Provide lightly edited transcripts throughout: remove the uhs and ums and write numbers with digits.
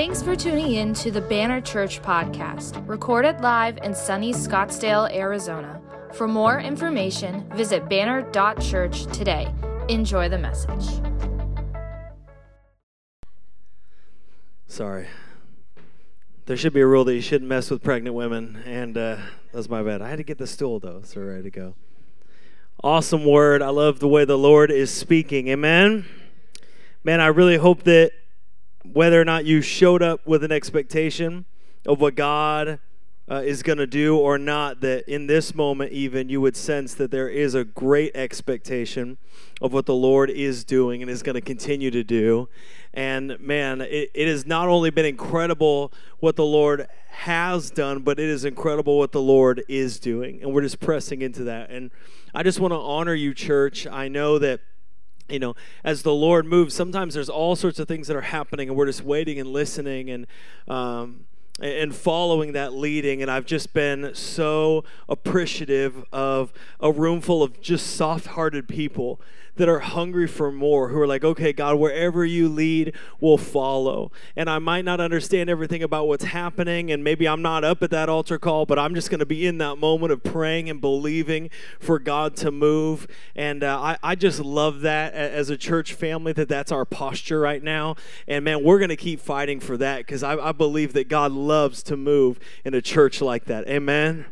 Thanks for tuning in to the Banner Church podcast, recorded live in sunny Scottsdale, Arizona. For more information, visit banner.church today. Enjoy the message. Sorry. There should be a rule that you shouldn't mess with pregnant women, and that's my bad. I had to get the stool, though, so we're ready to go. Awesome word. I love the way the Lord is speaking. Amen? Man, I really hope that whether or not you showed up with an expectation of what God is going to do or not, that in this moment even you would sense that there is a great expectation of what the Lord is doing and is going to continue to do. And man, it has not only been incredible what the Lord has done, but it is incredible what the Lord is doing. And we're just pressing into that. And I just want to honor you, church. I know that as the Lord moves, sometimes there's all sorts of things that are happening, and we're just waiting and listening and following that leading. And I've just been so appreciative of a room full of just soft-hearted people that are hungry for more, who are like, okay, God, wherever you lead, we'll follow. And I might not understand everything about what's happening, and maybe I'm not up at that altar call, but I'm just going to be in that moment of praying and believing for God to move. And I just love that as a church family, that that's our posture right now. And man, we're going to keep fighting for that, because I believe that God loves to move in a church like that. Amen?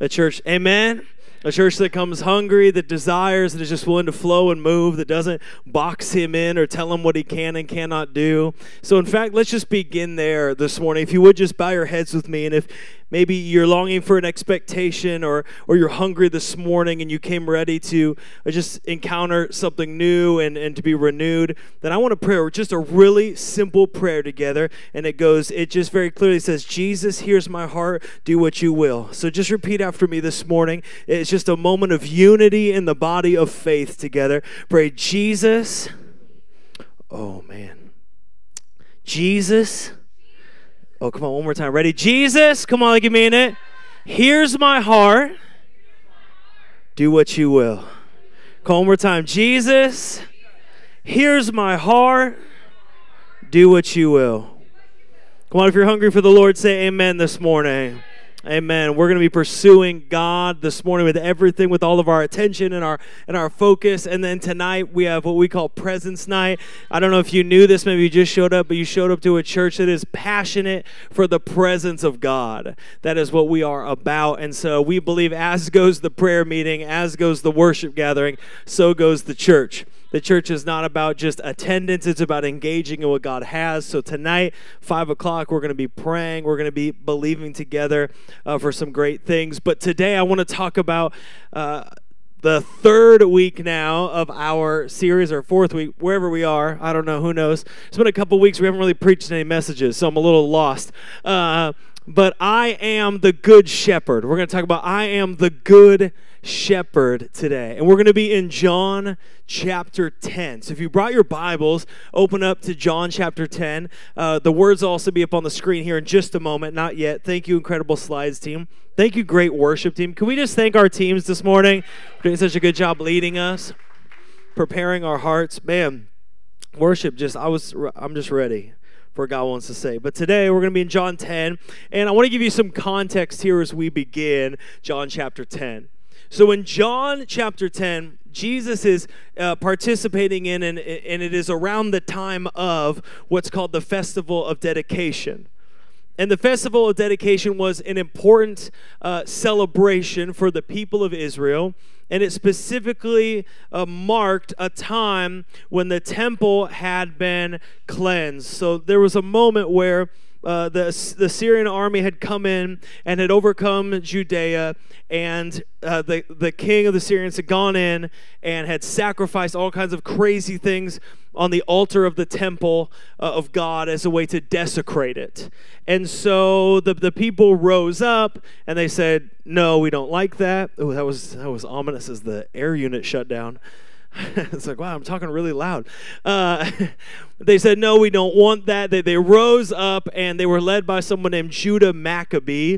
A church, amen? A church that comes hungry, that desires, that is just willing to flow and move, that doesn't box him in or tell him what he can and cannot do. So, in fact, let's just begin there this morning. If you would just bow your heads with me, and if maybe you're longing for an expectation or you're hungry this morning and you came ready to just encounter something new and to be renewed, then I want to pray just a really simple prayer together. And it just very clearly says, Jesus, here's my heart, do what you will. So just repeat after me this morning. It's just a moment of unity in the body of faith together. Pray, Jesus. Oh, man. Jesus. Oh, come on, one more time. Ready? Jesus. Come on, give me a minute. Here's my heart. Do what you will. Come on, one more time. Jesus. Here's my heart. Do what you will. Come on, if you're hungry for the Lord, say amen this morning. Amen. We're going to be pursuing God this morning with everything, with all of our attention and our focus. And then tonight we have what we call Presence Night. I don't know if you knew this, maybe you just showed up, but you showed up to a church that is passionate for the presence of God. That is what we are about. And so we believe as goes the prayer meeting, as goes the worship gathering, so goes the church. The church is not about just attendance. It's about engaging in what God has. So tonight, 5 o'clock, we're going to be praying. We're going to be believing together for some great things. But today, I want to talk about the third week now of our series, or fourth week, wherever we are. I don't know. Who knows? It's been a couple weeks. We haven't really preached any messages, so I'm a little lost. But I am the good shepherd. We're going to talk about I am the good shepherd today. And we're going to be in John chapter 10. So if you brought your Bibles, open up to John chapter 10. The words will also be up on the screen here in just a moment. Not yet. Thank you, incredible slides team. Thank you, great worship team. Can we just thank our teams this morning for doing such a good job leading us, preparing our hearts? Man, worship, I'm just ready for what God wants to say. But today we're going to be in John 10, and I want to give you some context here as we begin John chapter 10. So in John chapter 10, Jesus is participating in, and it is around the time of what's called the Festival of Dedication. And the Festival of Dedication was an important celebration for the people of Israel, and it specifically marked a time when the temple had been cleansed. So there was a moment where the Syrian army had come in and had overcome Judea, and the king of the Syrians had gone in and had sacrificed all kinds of crazy things on the altar of the temple of God as a way to desecrate it. And so the people rose up and they said, no, we don't like that. Ooh, that was ominous as the air unit shut down. It's like, wow, I'm talking really loud. They said, no, we don't want that. They rose up, and they were led by someone named Judah Maccabee,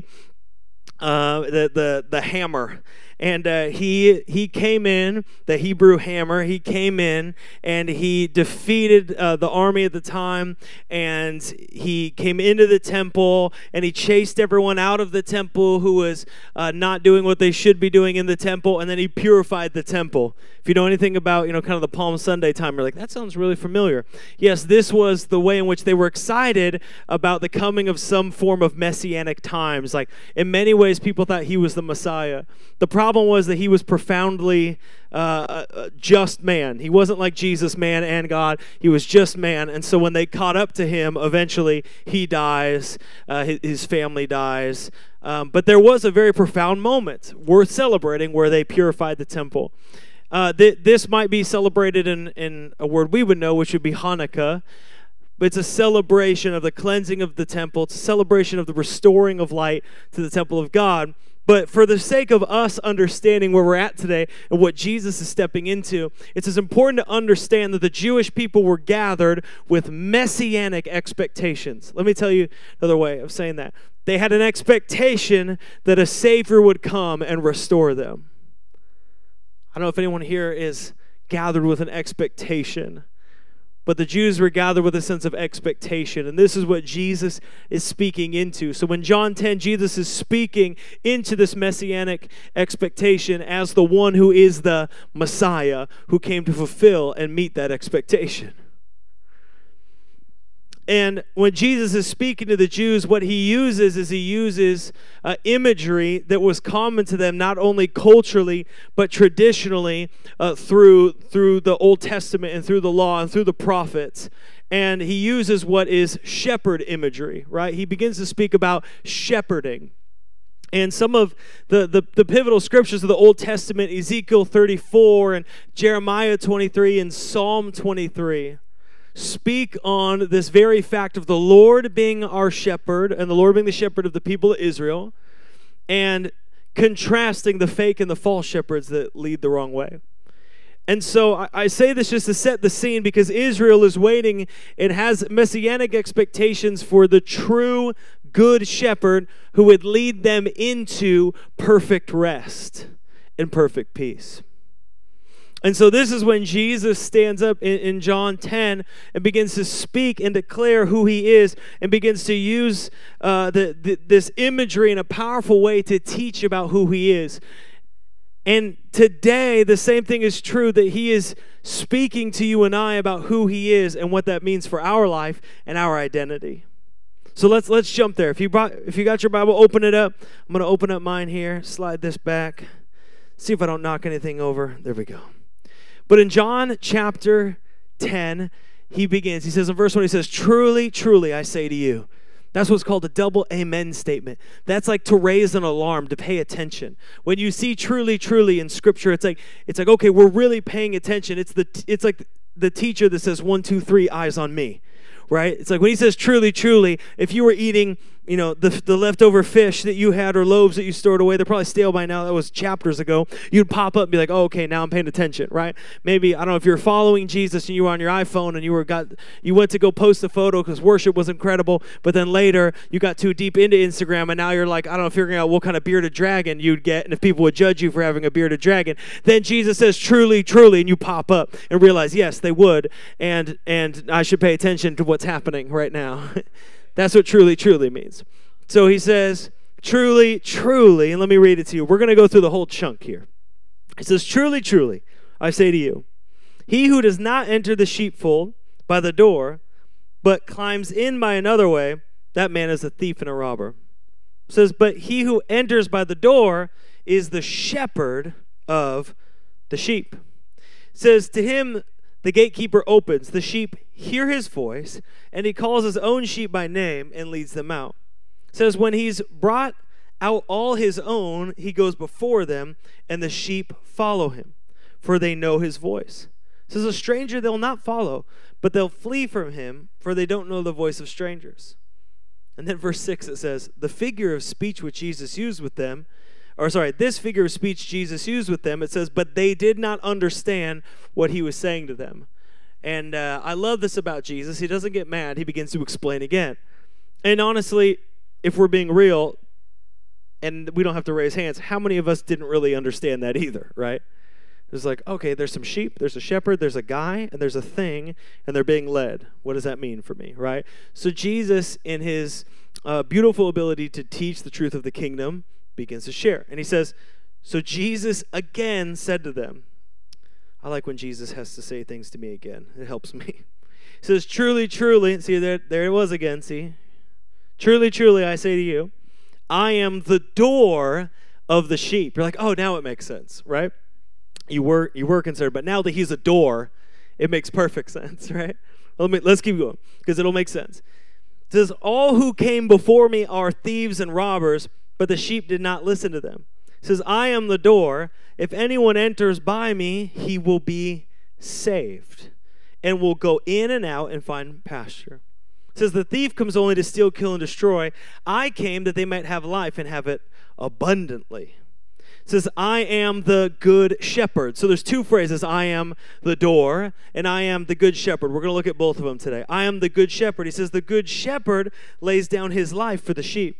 the hammer. And he came in, the Hebrew hammer, he came in and he defeated the army at the time, and he came into the temple and he chased everyone out of the temple who was not doing what they should be doing in the temple, and then he purified the temple. If you know anything about, you know, kind of the Palm Sunday time, you're like, that sounds really familiar. Yes, this was the way in which they were excited about the coming of some form of messianic times. Like, in many ways, people thought he was the Messiah. The problem was that he was profoundly a just man. He wasn't like Jesus, man and God. He was just man. And so when they caught up to him, eventually he dies, his family dies. But there was a very profound moment worth celebrating where they purified the temple. This might be celebrated in a word we would know, which would be Hanukkah. But it's a celebration of the cleansing of the temple. It's a celebration of the restoring of light to the temple of God. But for the sake of us understanding where we're at today and what Jesus is stepping into, it's as important to understand that the Jewish people were gathered with messianic expectations. Let me tell you another way of saying that. They had an expectation that a Savior would come and restore them. I don't know if anyone here is gathered with an expectation, but the Jews were gathered with a sense of expectation, and this is what Jesus is speaking into. So in John 10, Jesus is speaking into this messianic expectation as the one who is the Messiah, who came to fulfill and meet that expectation. And when Jesus is speaking to the Jews, what he uses is imagery that was common to them, not only culturally, but traditionally through the Old Testament and through the law and through the prophets. And he uses what is shepherd imagery, right? He begins to speak about shepherding. And some of the pivotal scriptures of the Old Testament, Ezekiel 34 and Jeremiah 23 and Psalm 23, speak on this very fact of the Lord being our shepherd and the Lord being the shepherd of the people of Israel, and contrasting the fake and the false shepherds that lead the wrong way. And so I say this just to set the scene, because Israel is waiting and has messianic expectations for the true good shepherd who would lead them into perfect rest and perfect peace. And so this is when Jesus stands up in John 10 and begins to speak and declare who he is, and begins to use this imagery in a powerful way to teach about who he is. And today, the same thing is true, that he is speaking to you and I about who he is and what that means for our life and our identity. So let's jump there. If you got your Bible, open it up. I'm going to open up mine here, slide this back, see if I don't knock anything over. There we go. But in John chapter 10, he begins. He says in verse 1, he says, "Truly, truly, I say to you." That's what's called a double amen statement. That's like to raise an alarm, to pay attention. When you see "truly, truly" in Scripture, it's like okay, we're really paying attention. It's like the teacher that says 1, 2, 3, eyes on me, right? It's like when he says "truly, truly," if you were eating, you know, the leftover fish that you had or loaves that you stored away, they're probably stale by now. That was chapters ago. You'd pop up and be like, oh, okay, now I'm paying attention, right? Maybe, I don't know, if you're following Jesus and you were on your iPhone and you went to go post a photo because worship was incredible, but then later you got too deep into Instagram and now you're like, I don't know, figuring out what kind of bearded dragon you'd get and if people would judge you for having a bearded dragon. Then Jesus says, "Truly, truly," and you pop up and realize, yes, they would, and I should pay attention to what's happening right now. That's what "truly, truly" means. So he says, "Truly, truly," and let me read it to you. We're going to go through the whole chunk here. He says, "Truly, truly, I say to you, he who does not enter the sheepfold by the door, but climbs in by another way, that man is a thief and a robber." It says, "But he who enters by the door is the shepherd of the sheep." It says, "To him the gatekeeper opens. The sheep hear his voice, and he calls his own sheep by name and leads them out." It says, "When he's brought out all his own, he goes before them, and the sheep follow him, for they know his voice. It says, a stranger they'll not follow, but they'll flee from him, for they don't know the voice of strangers." And then verse 6, it says, "The figure of speech which Jesus used with them," this figure of speech Jesus used with them, it says, "But they did not understand what he was saying to them." And I love this about Jesus. He doesn't get mad. He begins to explain again. And honestly, if we're being real, and we don't have to raise hands, how many of us didn't really understand that either, right? It's like, okay, there's some sheep, there's a shepherd, there's a guy, and there's a thing, and they're being led. What does that mean for me, right? So Jesus, in his beautiful ability to teach the truth of the kingdom, begins to share. And he says, so Jesus again said to them, I like when Jesus has to say things to me again. It helps me. He says, truly, truly, see, there it was again, see? Truly, truly, I say to you, I am the door of the sheep. You're like, oh, now it makes sense, right? You were concerned, but now that he's a door, it makes perfect sense, right? Let's keep going, because it'll make sense. It says, all who came before me are thieves and robbers, but the sheep did not listen to them. It says, I am the door. If anyone enters by me, he will be saved and will go in and out and find pasture. It says, the thief comes only to steal, kill, and destroy. I came that they might have life and have it abundantly. It says, I am the good shepherd. So there's two phrases, I am the door and I am the good shepherd. We're going to look at both of them today. I am the good shepherd. He says, the good shepherd lays down his life for the sheep.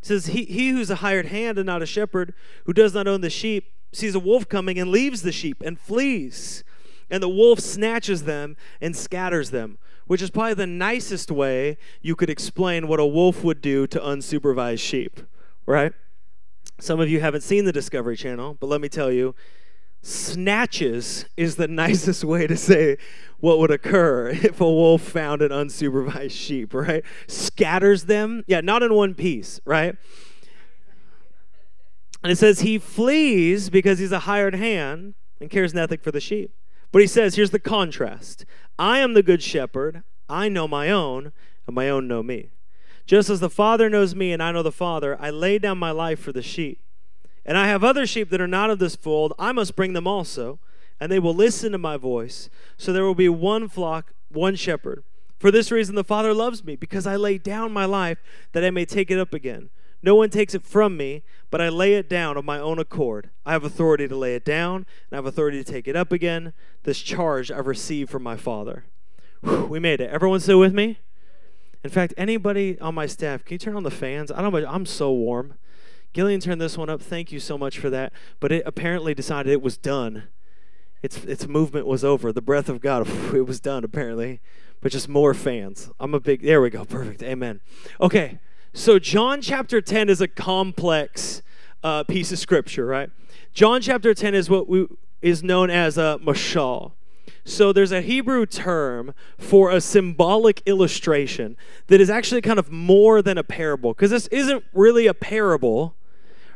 He says, he who's a hired hand and not a shepherd, who does not own the sheep, sees a wolf coming and leaves the sheep and flees. And the wolf snatches them and scatters them, which is probably the nicest way you could explain what a wolf would do to unsupervised sheep, right? Some of you haven't seen the Discovery Channel, but let me tell you, snatches is the nicest way to say what would occur if a wolf found an unsupervised sheep, right? Scatters them. Yeah, not in one piece, right? And it says he flees because he's a hired hand and cares nothing for the sheep. But he says, here's the contrast. I am the good shepherd. I know my own, and my own know me. Just as the Father knows me and I know the Father, I lay down my life for the sheep. And I have other sheep that are not of this fold. I must bring them also, and they will listen to my voice. So there will be one flock, one shepherd. For this reason the Father loves me, because I lay down my life that I may take it up again. No one takes it from me, but I lay it down of my own accord. I have authority to lay it down, and I have authority to take it up again. This charge I've received from my Father. Whew, we made it. Everyone still with me? In fact, anybody on my staff, can you turn on the fans? I don't know, I'm so warm. Gillian turned this one up. Thank you so much for that. But it apparently decided it was done. Its movement was over. The breath of God, it was done apparently. But just more fans. There we go. Perfect. Amen. Okay. So John chapter 10 is a complex piece of scripture, right? John chapter 10 is what is known as a mashal. So there's a Hebrew term for a symbolic illustration that is actually kind of more than a parable, because this isn't really a parable,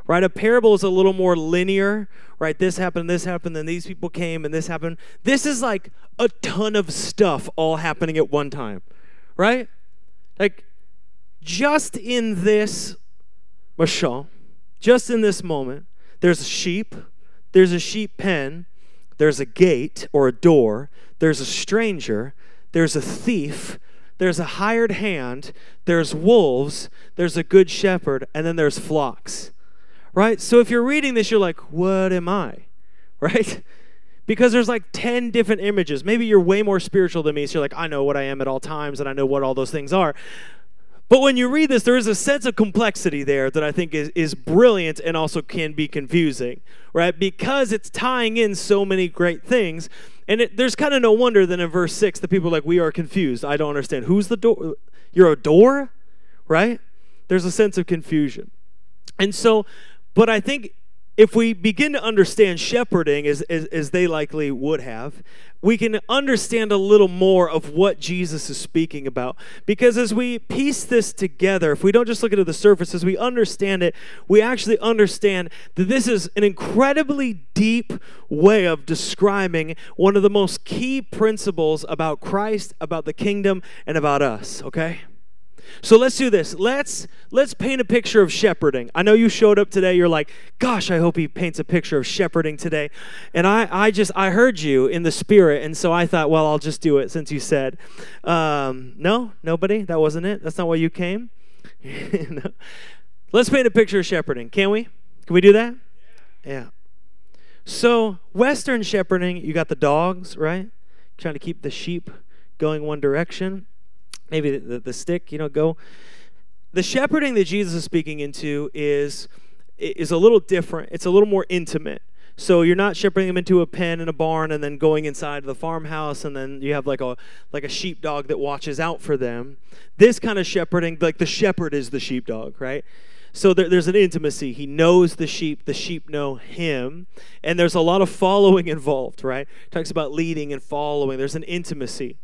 right? A parable is a little more linear, right? This happened, then these people came, and this happened. This is like a ton of stuff all happening at one time, right? Like just in this mashal, just in this moment, there's a sheep, there's a sheep pen, there's a gate or a door, there's a stranger, there's a thief, there's a hired hand, there's wolves, there's a good shepherd, and then there's flocks, right? So if you're reading this, you're like, what am I, right? Because there's like 10 different images. Maybe you're way more spiritual than me, so you're like, I know what I am at all times, and I know what all those things are. But when you read this, there is a sense of complexity there that I think is brilliant and also can be confusing, right? Because it's tying in so many great things. And there's kind of no wonder that in verse 6, the people are like, we are confused. I don't understand. Who's the door? You're a door, right? There's a sense of confusion. And so, but I think if we begin to understand shepherding as they likely would have, we can understand a little more of what Jesus is speaking about. Because as we piece this together, if we don't just look at the surface, as we understand it, we actually understand that this is an incredibly deep way of describing one of the most key principles about Christ, about the kingdom, and about us, okay? So let's do this. Let's paint a picture of shepherding. I know you showed up today. You're like, gosh, I hope he paints a picture of shepherding today. And I heard you in the spirit, and so I thought, well, I'll just do it since you said. No, nobody? That wasn't it? That's not why you came? No. Let's paint a picture of shepherding. Can we? Can we do that? Yeah. So Western shepherding, you got the dogs, right? Trying to keep the sheep going one direction. Maybe the stick, you know, go. The shepherding that Jesus is speaking into is is a little different. It's a little more intimate. So you're not shipping them into a pen in a barn and then going inside the farmhouse, and then you have like a sheepdog that watches out for them. This kind of shepherding, like the shepherd is the sheepdog, right? So there's an intimacy. He knows the sheep know him, and there's a lot of following involved, right? Talks about leading and following. There's an intimacy.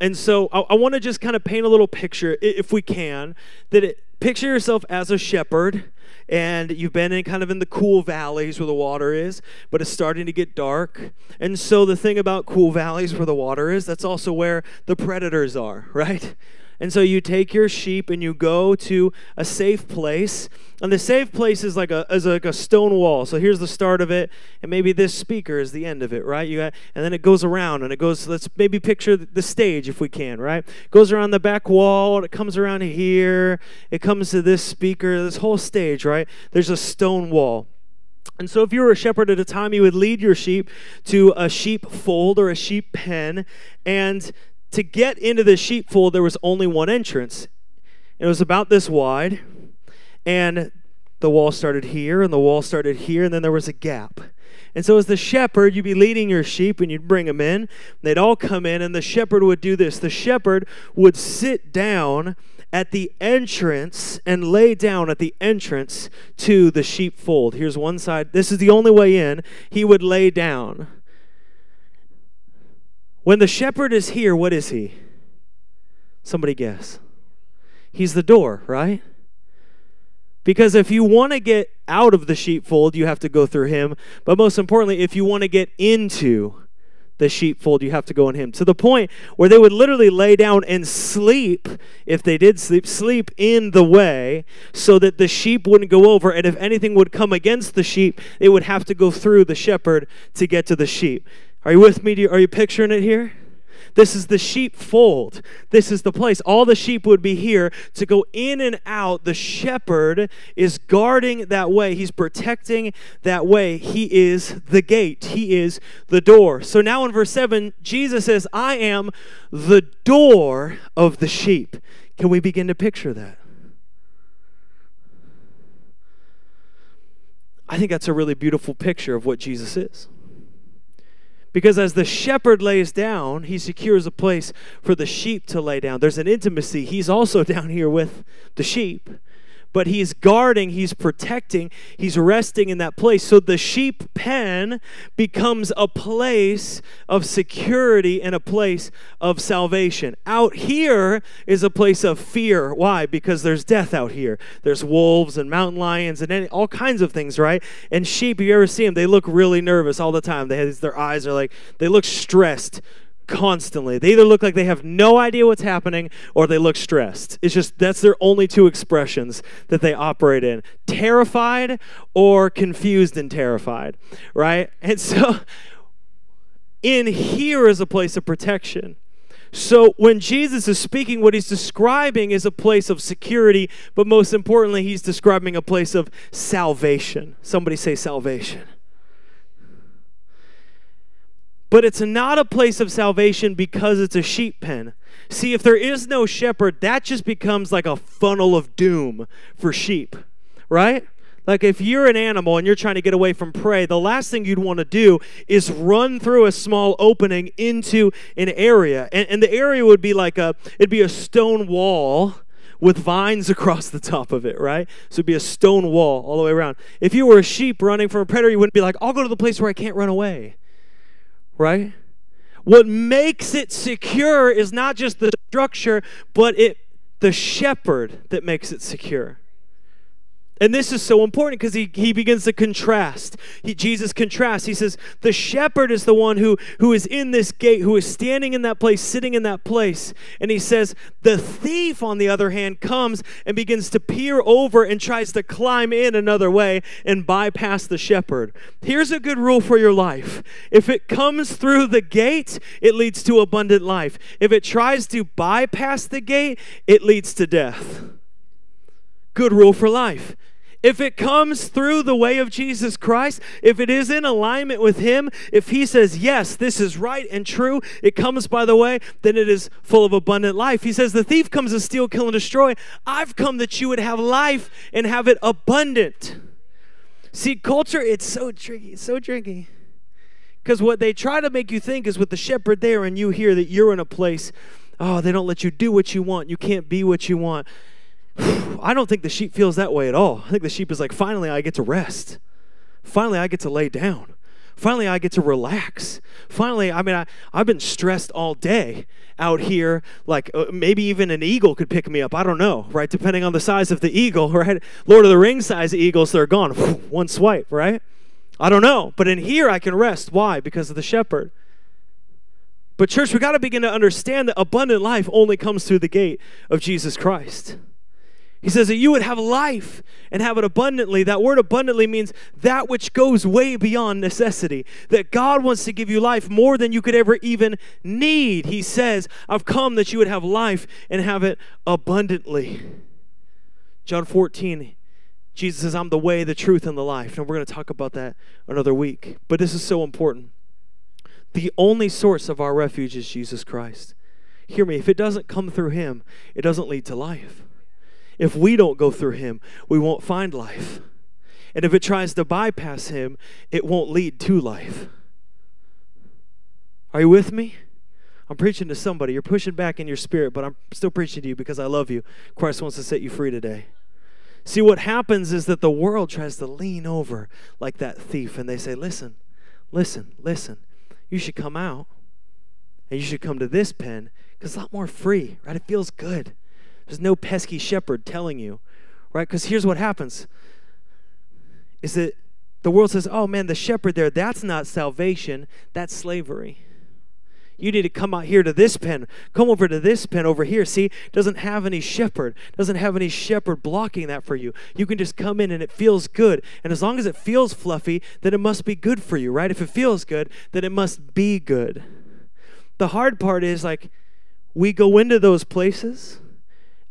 And so I want to just kind of paint a little picture, if we can, that picture yourself as a shepherd, and you've been in kind of in the cool valleys where the water is, but it's starting to get dark. And so the thing about cool valleys where the water is, that's also where the predators are, right? And so you take your sheep and you go to a safe place. And the safe place is like a stone wall. So here's the start of it, and maybe this speaker is the end of it, right? And then it goes around, and it goes, let's maybe picture the stage if we can, right? It goes around the back wall, and it comes around here. It comes to this speaker, this whole stage, right? There's a stone wall. And so if you were a shepherd at a time, you would lead your sheep to a sheep fold or a sheep pen, and to get into the sheepfold, there was only one entrance. It was about this wide, and the wall started here, and the wall started here, and then there was a gap. And so as the shepherd, you'd be leading your sheep, and you'd bring them in, and they'd all come in, and the shepherd would do this. The shepherd would sit down at the entrance and lay down at the entrance to the sheepfold. Here's one side. This is the only way in. He would lay down. When the shepherd is here, what is he? Somebody guess. He's the door, right? Because if you want to get out of the sheepfold, you have to go through him. But most importantly, if you want to get into the sheepfold, you have to go in him. To the point where they would literally lay down and sleep, if they did sleep in the way, so that the sheep wouldn't go over, and if anything would come against the sheep, it would have to go through the shepherd to get to the sheep. Are you with me? Are you picturing it here? This is the sheepfold. This is the place. All the sheep would be here to go in and out. The shepherd is guarding that way. He's protecting that way. He is the gate. He is the door. So now in verse 7, Jesus says, I am the door of the sheep. Can we begin to picture that? I think that's a really beautiful picture of what Jesus is. Because as the shepherd lays down, he secures a place for the sheep to lay down. There's an intimacy. He's also down here with the sheep. But he's guarding, he's protecting, he's resting in that place. So the sheep pen becomes a place of security and a place of salvation. Out here is a place of fear. Why? Because there's death out here. There's wolves and mountain lions and all kinds of things, right? And sheep, if you ever see them, they look really nervous all the time. Their eyes are they look stressed. Constantly. They either look like they have no idea what's happening, or they look stressed. It's just, that's their only two expressions that they operate in. Terrified or confused and terrified, right? And so in here is a place of protection. So when Jesus is speaking, what he's describing is a place of security, but most importantly, he's describing a place of salvation. Somebody say salvation. But it's not a place of salvation because it's a sheep pen. See, if there is no shepherd, that just becomes like a funnel of doom for sheep, right? Like if you're an animal and you're trying to get away from prey, the last thing you'd want to do is run through a small opening into an area. And the area would be it'd be a stone wall with vines across the top of it, right? So it'd be a stone wall all the way around. If you were a sheep running from a predator, you wouldn't be like, I'll go to the place where I can't run away. Right? What makes it secure is not just the structure, but the shepherd that makes it secure. And this is so important because he begins to contrast. Jesus contrasts. He says, the shepherd is the one who is in this gate, who is standing in that place, sitting in that place. And he says, the thief, on the other hand, comes and begins to peer over and tries to climb in another way and bypass the shepherd. Here's a good rule for your life. If it comes through the gate, it leads to abundant life. If it tries to bypass the gate, it leads to death. Good rule for life. If it comes through the way of Jesus Christ, if it is in alignment with him, if he says, yes, this is right and true, it comes by the way, then it is full of abundant life. He says, the thief comes to steal, kill, and destroy. I've come that you would have life and have it abundant. See, culture, it's so tricky. It's so tricky. Because what they try to make you think is with the shepherd there and you here that you're in a place, oh, they don't let you do what you want. You can't be what you want. I don't think the sheep feels that way at all. I think the sheep is like, finally, I get to rest. Finally, I get to lay down. Finally, I get to relax. Finally, I mean, I've been stressed all day out here. Like maybe even an eagle could pick me up. I don't know, right? Depending on the size of the eagle, right? Lord of the Rings size eagles, they're gone. One swipe, right? I don't know. But in here, I can rest. Why? Because of the shepherd. But church, we got to begin to understand that abundant life only comes through the gate of Jesus Christ. He says that you would have life and have it abundantly. That word abundantly means that which goes way beyond necessity. That God wants to give you life more than you could ever even need. He says, I've come that you would have life and have it abundantly. John 14, Jesus says, I'm the way, the truth, and the life. And we're going to talk about that another week. But this is so important. The only source of our refuge is Jesus Christ. Hear me, if it doesn't come through him, it doesn't lead to life. If we don't go through him, we won't find life. And if it tries to bypass him, it won't lead to life. Are you with me? I'm preaching to somebody. You're pushing back in your spirit, but I'm still preaching to you because I love you. Christ wants to set you free today. See, what happens is that the world tries to lean over like that thief, and they say, listen. You should come out, and you should come to this pen because it's a lot more free, right? It feels good. There's no pesky shepherd telling you, right? Because here's what happens is that the world says, oh, man, the shepherd there, that's not salvation. That's slavery. You need to come out here to this pen. Come over to this pen over here. See, doesn't have any shepherd. Doesn't have any shepherd blocking that for you. You can just come in and it feels good. And as long as it feels fluffy, then it must be good for you, right? If it feels good, then it must be good. The hard part is like we go into those places,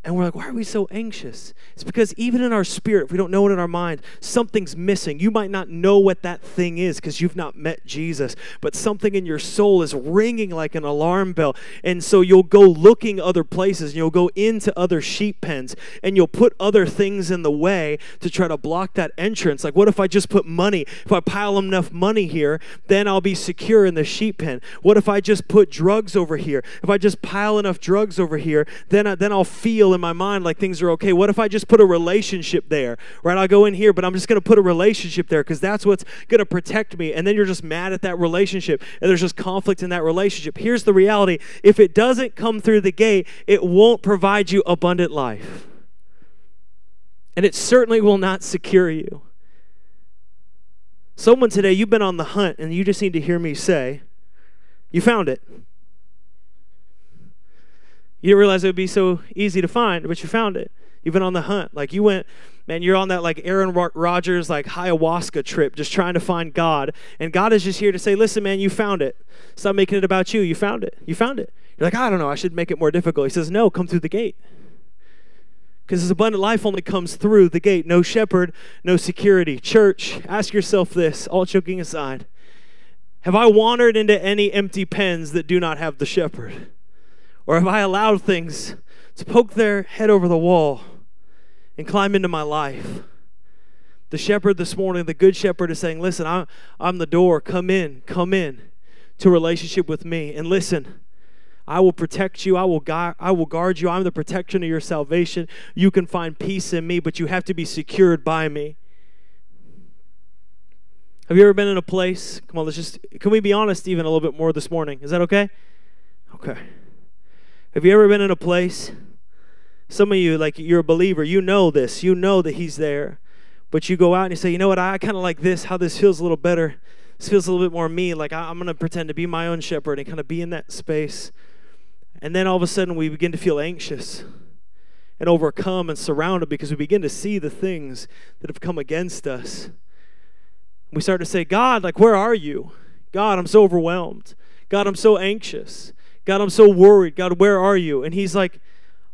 and we're like, why are we so anxious? It's because even in our spirit, if we don't know it in our mind, something's missing. You might not know what that thing is because you've not met Jesus, but something in your soul is ringing like an alarm bell. And so you'll go looking other places, and you'll go into other sheep pens, and you'll put other things in the way to try to block that entrance. Like, what if I just put money? If I pile enough money here, then I'll be secure in the sheep pen. What if I just put drugs over here? If I just pile enough drugs over here, then I'll feel in my mind like things are okay. What if I just put a relationship there, right? I'll go in here, but I'm just going to put a relationship there because that's what's going to protect me. And then you're just mad at that relationship, and there's just conflict in that relationship. Here's the reality. If it doesn't come through the gate, it won't provide you abundant life. And it certainly will not secure you. Someone today, you've been on the hunt, and you just need to hear me say, you found it. You didn't realize it would be so easy to find, but you found it. You've been on the hunt. Like you went, man, you're on that like Aaron Rodgers like ayahuasca trip just trying to find God. And God is just here to say, listen, man, you found it. Stop making it about you. You found it. You found it. You're like, I don't know. I should make it more difficult. He says, no, come through the gate. Because this abundant life only comes through the gate. No shepherd, no security. Church, ask yourself this, all joking aside. Have I wandered into any empty pens that do not have the shepherd? Or have I allowed things to poke their head over the wall and climb into my life? The shepherd this morning, the good shepherd is saying, listen, I'm the door. Come in to a relationship with me. And listen, I will protect you. I will guard you. I'm the protection of your salvation. You can find peace in me, but you have to be secured by me. Have you ever been in a place? Come on, can we be honest even a little bit more this morning? Is that okay? Okay. Have you ever been in a place, some of you, like you're a believer, you know this, you know that he's there, but you go out and you say, you know what, I kind of like this, how this feels a little better, this feels a little bit more me, like I'm going to pretend to be my own shepherd and kind of be in that space. And then all of a sudden we begin to feel anxious and overcome and surrounded because we begin to see the things that have come against us. We start to say, God, like where are you? God, I'm so overwhelmed. God, I'm so anxious. God, I'm so worried. God, where are you? And he's like,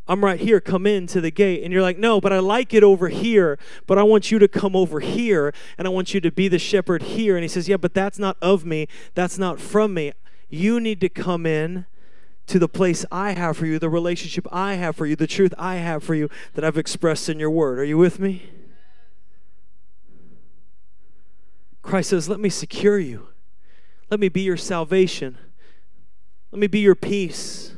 I'm right here. Come in to the gate. And you're like, no, but I like it over here. But I want you to come over here. And I want you to be the shepherd here. And he says, yeah, but that's not of me. That's not from me. You need to come in to the place I have for you, the relationship I have for you, the truth I have for you that I've expressed in your word. Are you with me? Christ says, let me secure you. Let me be your salvation. Let me be your peace.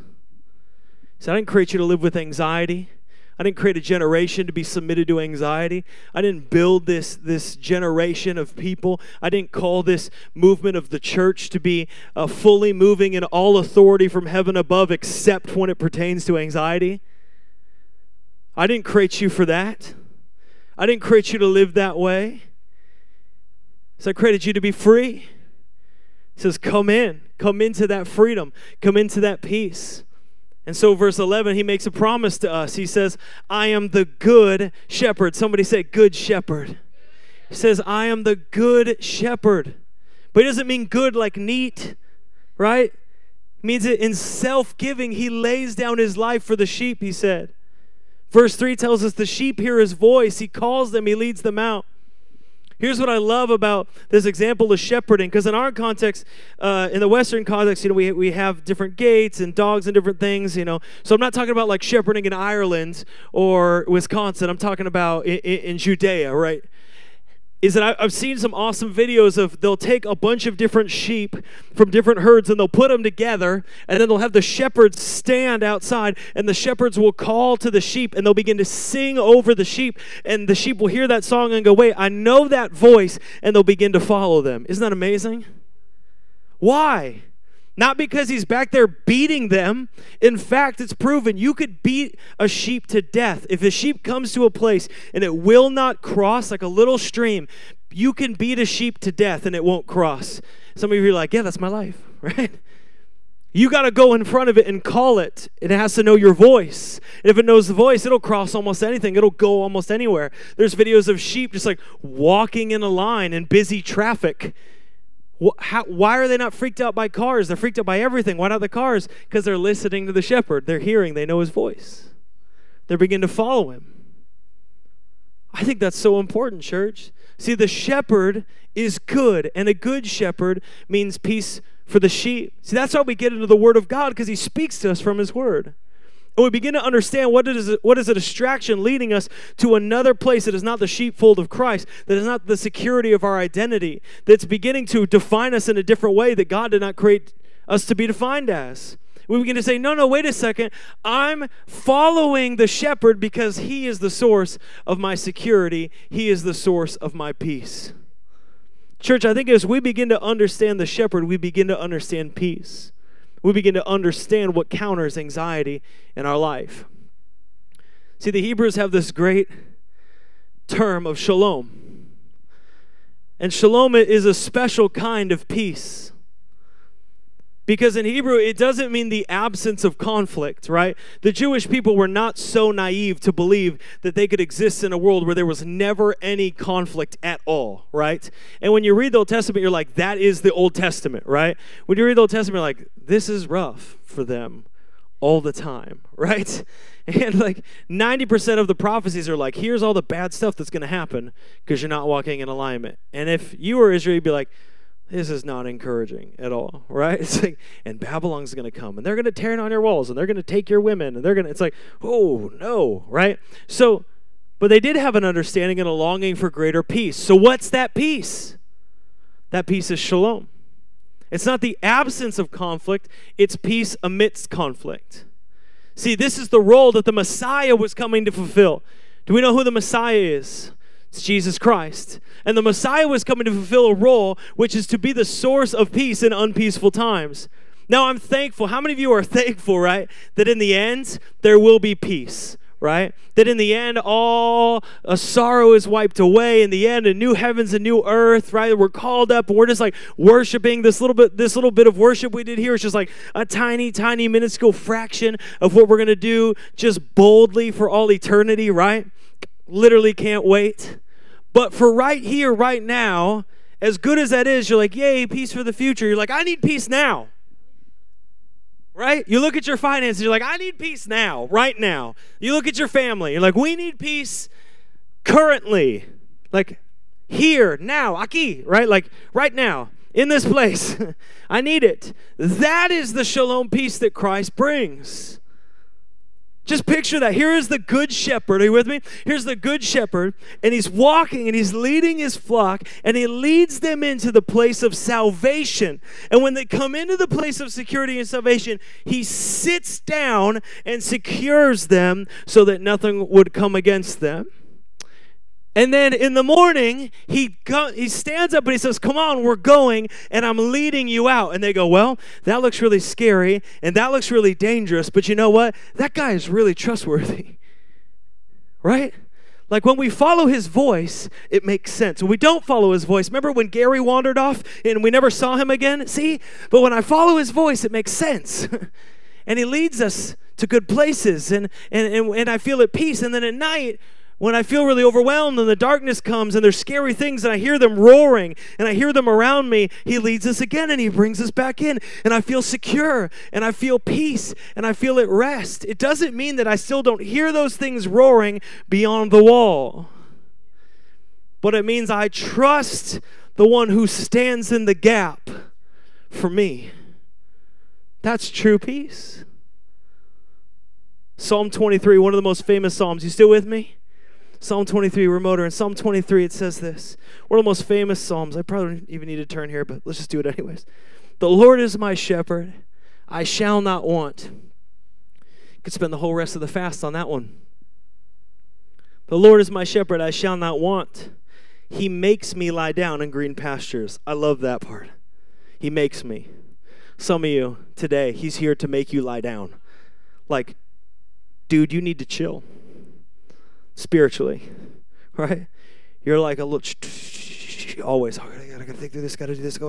He said, I didn't create you to live with anxiety. I didn't create a generation to be submitted to anxiety. I didn't build this generation of people. I didn't call this movement of the church to be fully moving in all authority from heaven above except when it pertains to anxiety. I didn't create you for that. I didn't create you to live that way. So I created you to be free. It says, come in. Come into that freedom. Come into that peace. And so verse 11, he makes a promise to us. He says, I am the good shepherd. Somebody say, good shepherd. He says, I am the good shepherd. But he doesn't mean good like neat, right? It means it in self-giving, he lays down his life for the sheep, he said. Verse 3 tells us the sheep hear his voice. He calls them. He leads them out. Here's what I love about this example of shepherding, because in our context, in the Western context, we have different gates and dogs and different things, So I'm not talking about like shepherding in Ireland or Wisconsin. I'm talking about in Judea, right? Is that I've seen some awesome videos of they'll take a bunch of different sheep from different herds and they'll put them together, and then they'll have the shepherds stand outside, and the shepherds will call to the sheep, and they'll begin to sing over the sheep, and the sheep will hear that song and go, wait, I know that voice, and they'll begin to follow them. Isn't that amazing? Why? Not because he's back there beating them. In fact, it's proven you could beat a sheep to death. If a sheep comes to a place and it will not cross, like a little stream, you can beat a sheep to death and it won't cross. Some of you are like, yeah, that's my life, right? You got to go in front of it and call it. It has to know your voice. And if it knows the voice, it'll cross almost anything. It'll go almost anywhere. There's videos of sheep just like walking in a line in busy traffic. Why are they not freaked out by cars? They're freaked out by everything. Why not the cars? Because they're listening to the shepherd. They're hearing. They know his voice. They begin to follow him. I think that's so important, church. See, the shepherd is good, and a good shepherd means peace for the sheep. See, that's how we get into the Word of God, because he speaks to us from his Word. And we begin to understand what is a distraction leading us to another place that is not the sheepfold of Christ, that is not the security of our identity, that's beginning to define us in a different way that God did not create us to be defined as. We begin to say, no, wait a second. I'm following the shepherd because he is the source of my security. He is the source of my peace. Church, I think as we begin to understand the shepherd, we begin to understand peace. We begin to understand what counters anxiety in our life. See, the Hebrews have this great term of shalom. And shalom is a special kind of peace. Because in Hebrew, it doesn't mean the absence of conflict, right? The Jewish people were not so naive to believe that they could exist in a world where there was never any conflict at all, right? And when you read the Old Testament, you're like, that is the Old Testament, right? When you read the Old Testament, you're like, this is rough for them all the time, right? And like 90% of the prophecies are like, here's all the bad stuff that's going to happen because you're not walking in alignment. And if you were Israel, you'd be like, this is not encouraging at all, right? It's like, and Babylon's going to come, and they're going to tear down your walls, and they're going to take your women, and they're going to, it's like, oh, no, right? So, but they did have an understanding and a longing for greater peace. So what's that peace? That peace is shalom. It's not the absence of conflict. It's peace amidst conflict. See, this is the role that the Messiah was coming to fulfill. Do we know who the Messiah is? It's Jesus Christ. And the Messiah was coming to fulfill a role, which is to be the source of peace in unpeaceful times. Now, I'm thankful. How many of you are thankful, right, that in the end, there will be peace, right? That in the end, all sorrow is wiped away. In the end, a new heavens, a new earth, right? We're called up, and we're just like worshiping. This little bit of worship we did here is just like a tiny, tiny, minuscule fraction of what we're going to do just boldly for all eternity, right? Literally can't wait. But for right here, right now, as good as that is, you're like, yay, peace for the future. You're like, I need peace now, right? You look at your finances, you're like, I need peace now, right now. You look at your family, you're like, we need peace currently, like here, now, aquí, right? Like right now, in this place, I need it. That is the shalom peace that Christ brings. Just picture that. Here is the good shepherd. Are you with me? Here's the good shepherd, and he's walking, and he's leading his flock, and he leads them into the place of salvation. And when they come into the place of security and salvation, he sits down and secures them so that nothing would come against them. And then in the morning, he stands up and he says, come on, we're going, and I'm leading you out. And they go, well, that looks really scary, and that looks really dangerous, but you know what? That guy is really trustworthy, right? Like when we follow his voice, it makes sense. When we don't follow his voice, remember when Gary wandered off and we never saw him again? See? But when I follow his voice, it makes sense. And he leads us to good places, and I feel at peace. And then at night, when I feel really overwhelmed and the darkness comes and there's scary things and I hear them roaring and I hear them around me, he leads us again and he brings us back in, and I feel secure and I feel peace and I feel at rest. It doesn't mean that I still don't hear those things roaring beyond the wall, but it means I trust the one who stands in the gap for me. That's true peace. Psalm 23, one of the most famous Psalms. You still with me? Psalm 23, remoter. In Psalm 23, it says this. One of the most famous Psalms. I probably don't even need to turn here, but let's just do it anyways. The Lord is my shepherd. I shall not want. Could spend the whole rest of the fast on that one. The Lord is my shepherd. I shall not want. He makes me lie down in green pastures. I love that part. He makes me. Some of you today, he's here to make you lie down. Like, dude, you need to chill. Spiritually, right? You're like a little, always, oh, I gotta think through this, gotta do this, go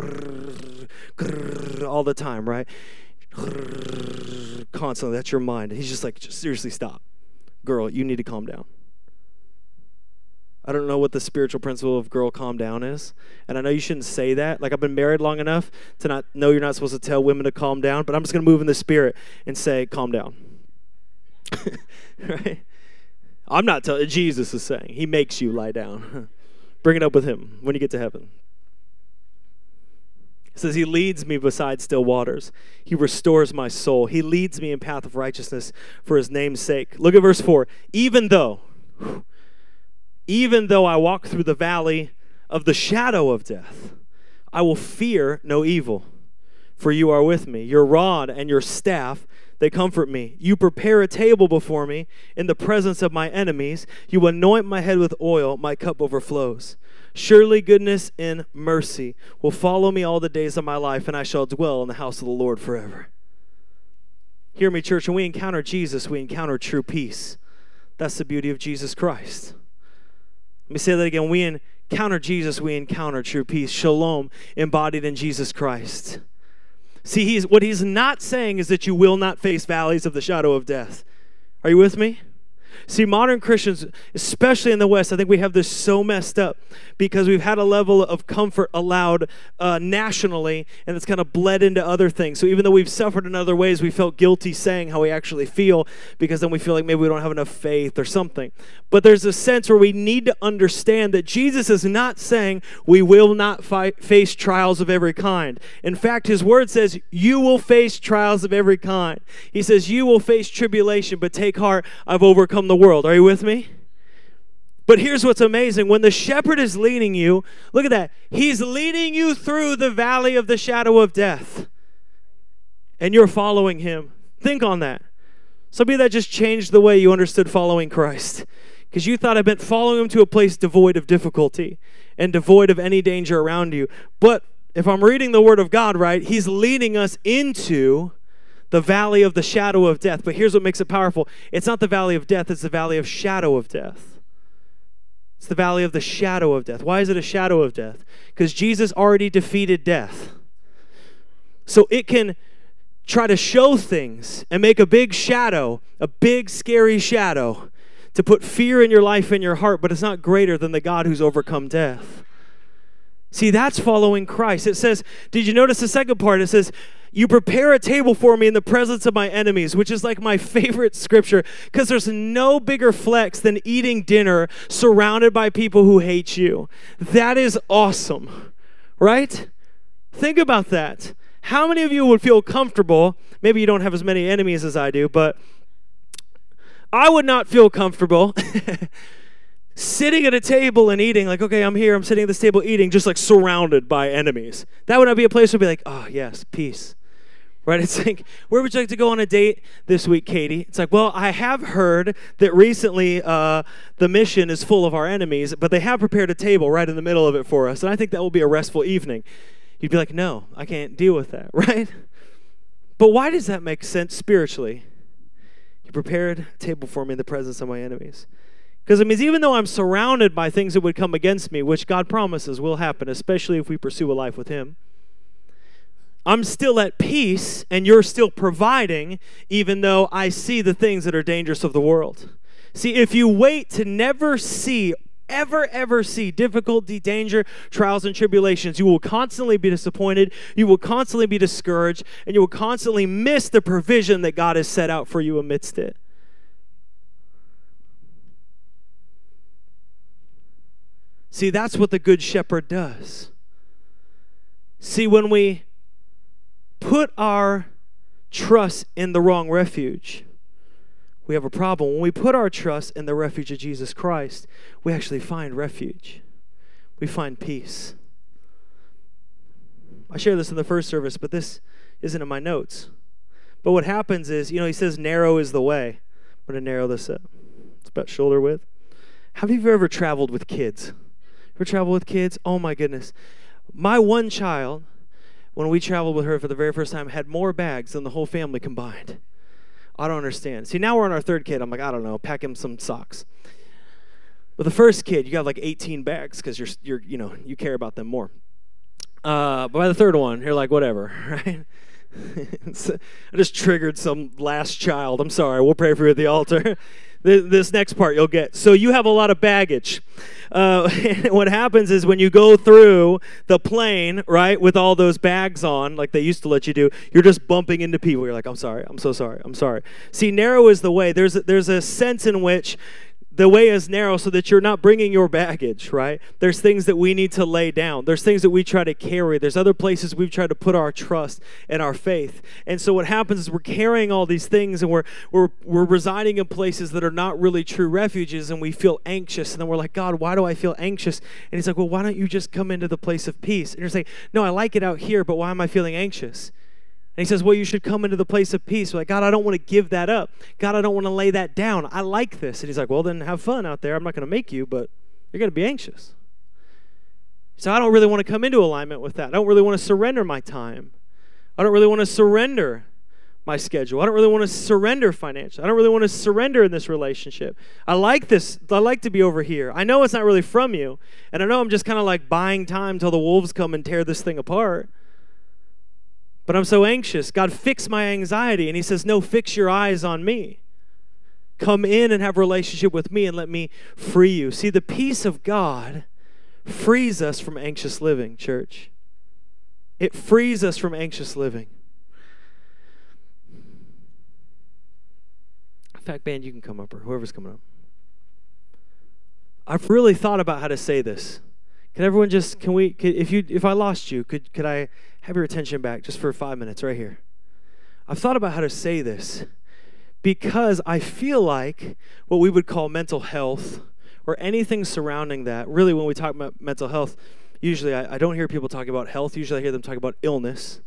all the time, right? Constantly, that's your mind. He's just like, just seriously, stop. Girl, you need to calm down. I don't know what the spiritual principle of girl calm down is, and I know you shouldn't say that. Like, I've been married long enough to not know you're not supposed to tell women to calm down, but I'm just gonna move in the spirit and say, calm down, right? I'm not telling, Jesus is saying, he makes you lie down. Bring it up with him when you get to heaven. It says, he leads me beside still waters. He restores my soul. He leads me in path of righteousness for his name's sake. Look at verse 4. Even though I walk through the valley of the shadow of death, I will fear no evil, for you are with me. Your rod and your staff, they comfort me. You prepare a table before me in the presence of my enemies. You anoint my head with oil. My cup overflows. Surely goodness and mercy will follow me all the days of my life, and I shall dwell in the house of the Lord forever. Hear me, church. When we encounter Jesus, we encounter true peace. That's the beauty of Jesus Christ. Let me say that again. When we encounter Jesus, we encounter true peace. Shalom, embodied in Jesus Christ. See, what he's not saying is that you will not face valleys of the shadow of death. Are you with me? See, modern Christians, especially in the West, I think we have this so messed up because we've had a level of comfort allowed nationally, and it's kind of bled into other things. So even though we've suffered in other ways, we felt guilty saying how we actually feel, because then we feel like maybe we don't have enough faith or something. But there's a sense where we need to understand that Jesus is not saying we will not face trials of every kind. In fact, his word says you will face trials of every kind. He says you will face tribulation, but take heart, I've overcome the world. Are you with me? But here's what's amazing. When the shepherd is leading you, look at that. He's leading you through the valley of the shadow of death. And you're following him. Think on that. Some of you, that just changed the way you understood following Christ. Because you thought it meant following him to a place devoid of difficulty and devoid of any danger around you. But if I'm reading the Word of God right, he's leading us into the valley of the shadow of death. But here's what makes it powerful. It's not the valley of death. It's the valley of shadow of death. It's the valley of the shadow of death. Why is it a shadow of death? Because Jesus already defeated death. So it can try to show things and make a big shadow, a big scary shadow, to put fear in your life and your heart, but it's not greater than the God who's overcome death. See, that's following Christ. It says, did you notice the second part? It says, you prepare a table for me in the presence of my enemies, which is like my favorite scripture, because there's no bigger flex than eating dinner surrounded by people who hate you. That is awesome, right? Think about that. How many of you would feel comfortable? Maybe you don't have as many enemies as I do, but I would not feel comfortable sitting at a table and eating, like, okay, I'm here, I'm sitting at this table eating, just like surrounded by enemies. That would not be a place where I'd be like, oh, yes, peace. Right? It's like, where would you like to go on a date this week, Katie? It's like, well, I have heard that recently the mission is full of our enemies, but they have prepared a table right in the middle of it for us, and I think that will be a restful evening. You'd be like, no, I can't deal with that, right? But why does that make sense spiritually? You prepared a table for me in the presence of my enemies. Because it means even though I'm surrounded by things that would come against me, which God promises will happen, especially if we pursue a life with Him, I'm still at peace, and you're still providing, even though I see the things that are dangerous of the world. See, if you wait to never see, ever see difficulty, danger, trials, and tribulations, you will constantly be disappointed, you will constantly be discouraged, and you will constantly miss the provision that God has set out for you amidst it. See, that's what the Good Shepherd does. See, when we put our trust in the wrong refuge, we have a problem. When we put our trust in the refuge of Jesus Christ, we actually find refuge. We find peace. I shared this in the first service, but this isn't in my notes. But what happens is, you know, he says narrow is the way. I'm going to narrow this up. It's about shoulder width. Have you ever traveled with kids? Ever traveled with kids? Oh, my goodness. My one child, when we traveled with her for the very first time, had more bags than the whole family combined. I don't understand. See, now we're on our third kid. I'm like, I don't know, pack him some socks. But the first kid, you got like 18 bags because you're you know, you care about them more. But by the third one, you're like, whatever, right? So I just triggered some last child. I'm sorry. We'll pray for you at the altar. This next part you'll get. So you have a lot of baggage. What happens is when you go through the plane, right, with all those bags on, like they used to let you do, you're just bumping into people. You're like, I'm sorry. I'm so sorry. I'm sorry. See, narrow is the way. There's a sense in which the way is narrow so that you're not bringing your baggage, right? There's things that we need to lay down. There's things that we try to carry. There's other places we've tried to put our trust and our faith. And so what happens is we're carrying all these things and we're residing in places that are not really true refuges, and we feel anxious. And then we're like, God, why do I feel anxious? And he's like, well, why don't you just come into the place of peace? And you're saying, no, I like it out here, but why am I feeling anxious? And he says, well, you should come into the place of peace. We're like, God, I don't want to give that up. God, I don't want to lay that down. I like this. And he's like, well, then have fun out there. I'm not going to make you, but you're going to be anxious. So I don't really want to come into alignment with that. I don't really want to surrender my time. I don't really want to surrender my schedule. I don't really want to surrender financially. I don't really want to surrender in this relationship. I like this. I like to be over here. I know it's not really from you. And I know I'm just kind of like buying time till the wolves come and tear this thing apart. But I'm so anxious. God, fix my anxiety. And he says, no, fix your eyes on me. Come in and have a relationship with me and let me free you. See, the peace of God frees us from anxious living, church. It frees us from anxious living. In fact, band, you can come up, or whoever's coming up. I've really thought about how to say this. Can everyone just, if I lost you, could I have your attention back just for 5 minutes right here? I've thought about how to say this because I feel like what we would call mental health or anything surrounding that, really when we talk about mental health, usually I don't hear people talking about health. Usually I hear them talking about illness.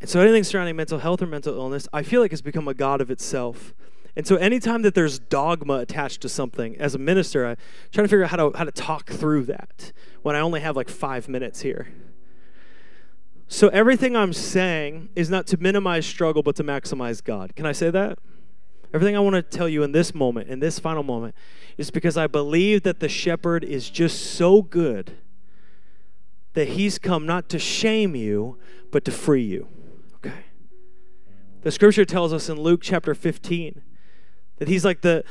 And so anything surrounding mental health or mental illness, I feel like it's become a god of itself. And so anytime that there's dogma attached to something, as a minister, I try to figure out how to talk through that when I only have like 5 minutes here. So everything I'm saying is not to minimize struggle, but to maximize God. Can I say that? Everything I want to tell you in this moment, in this final moment, is because I believe that the shepherd is just so good that he's come not to shame you, but to free you. Okay. The scripture tells us in Luke chapter 15, that he's like the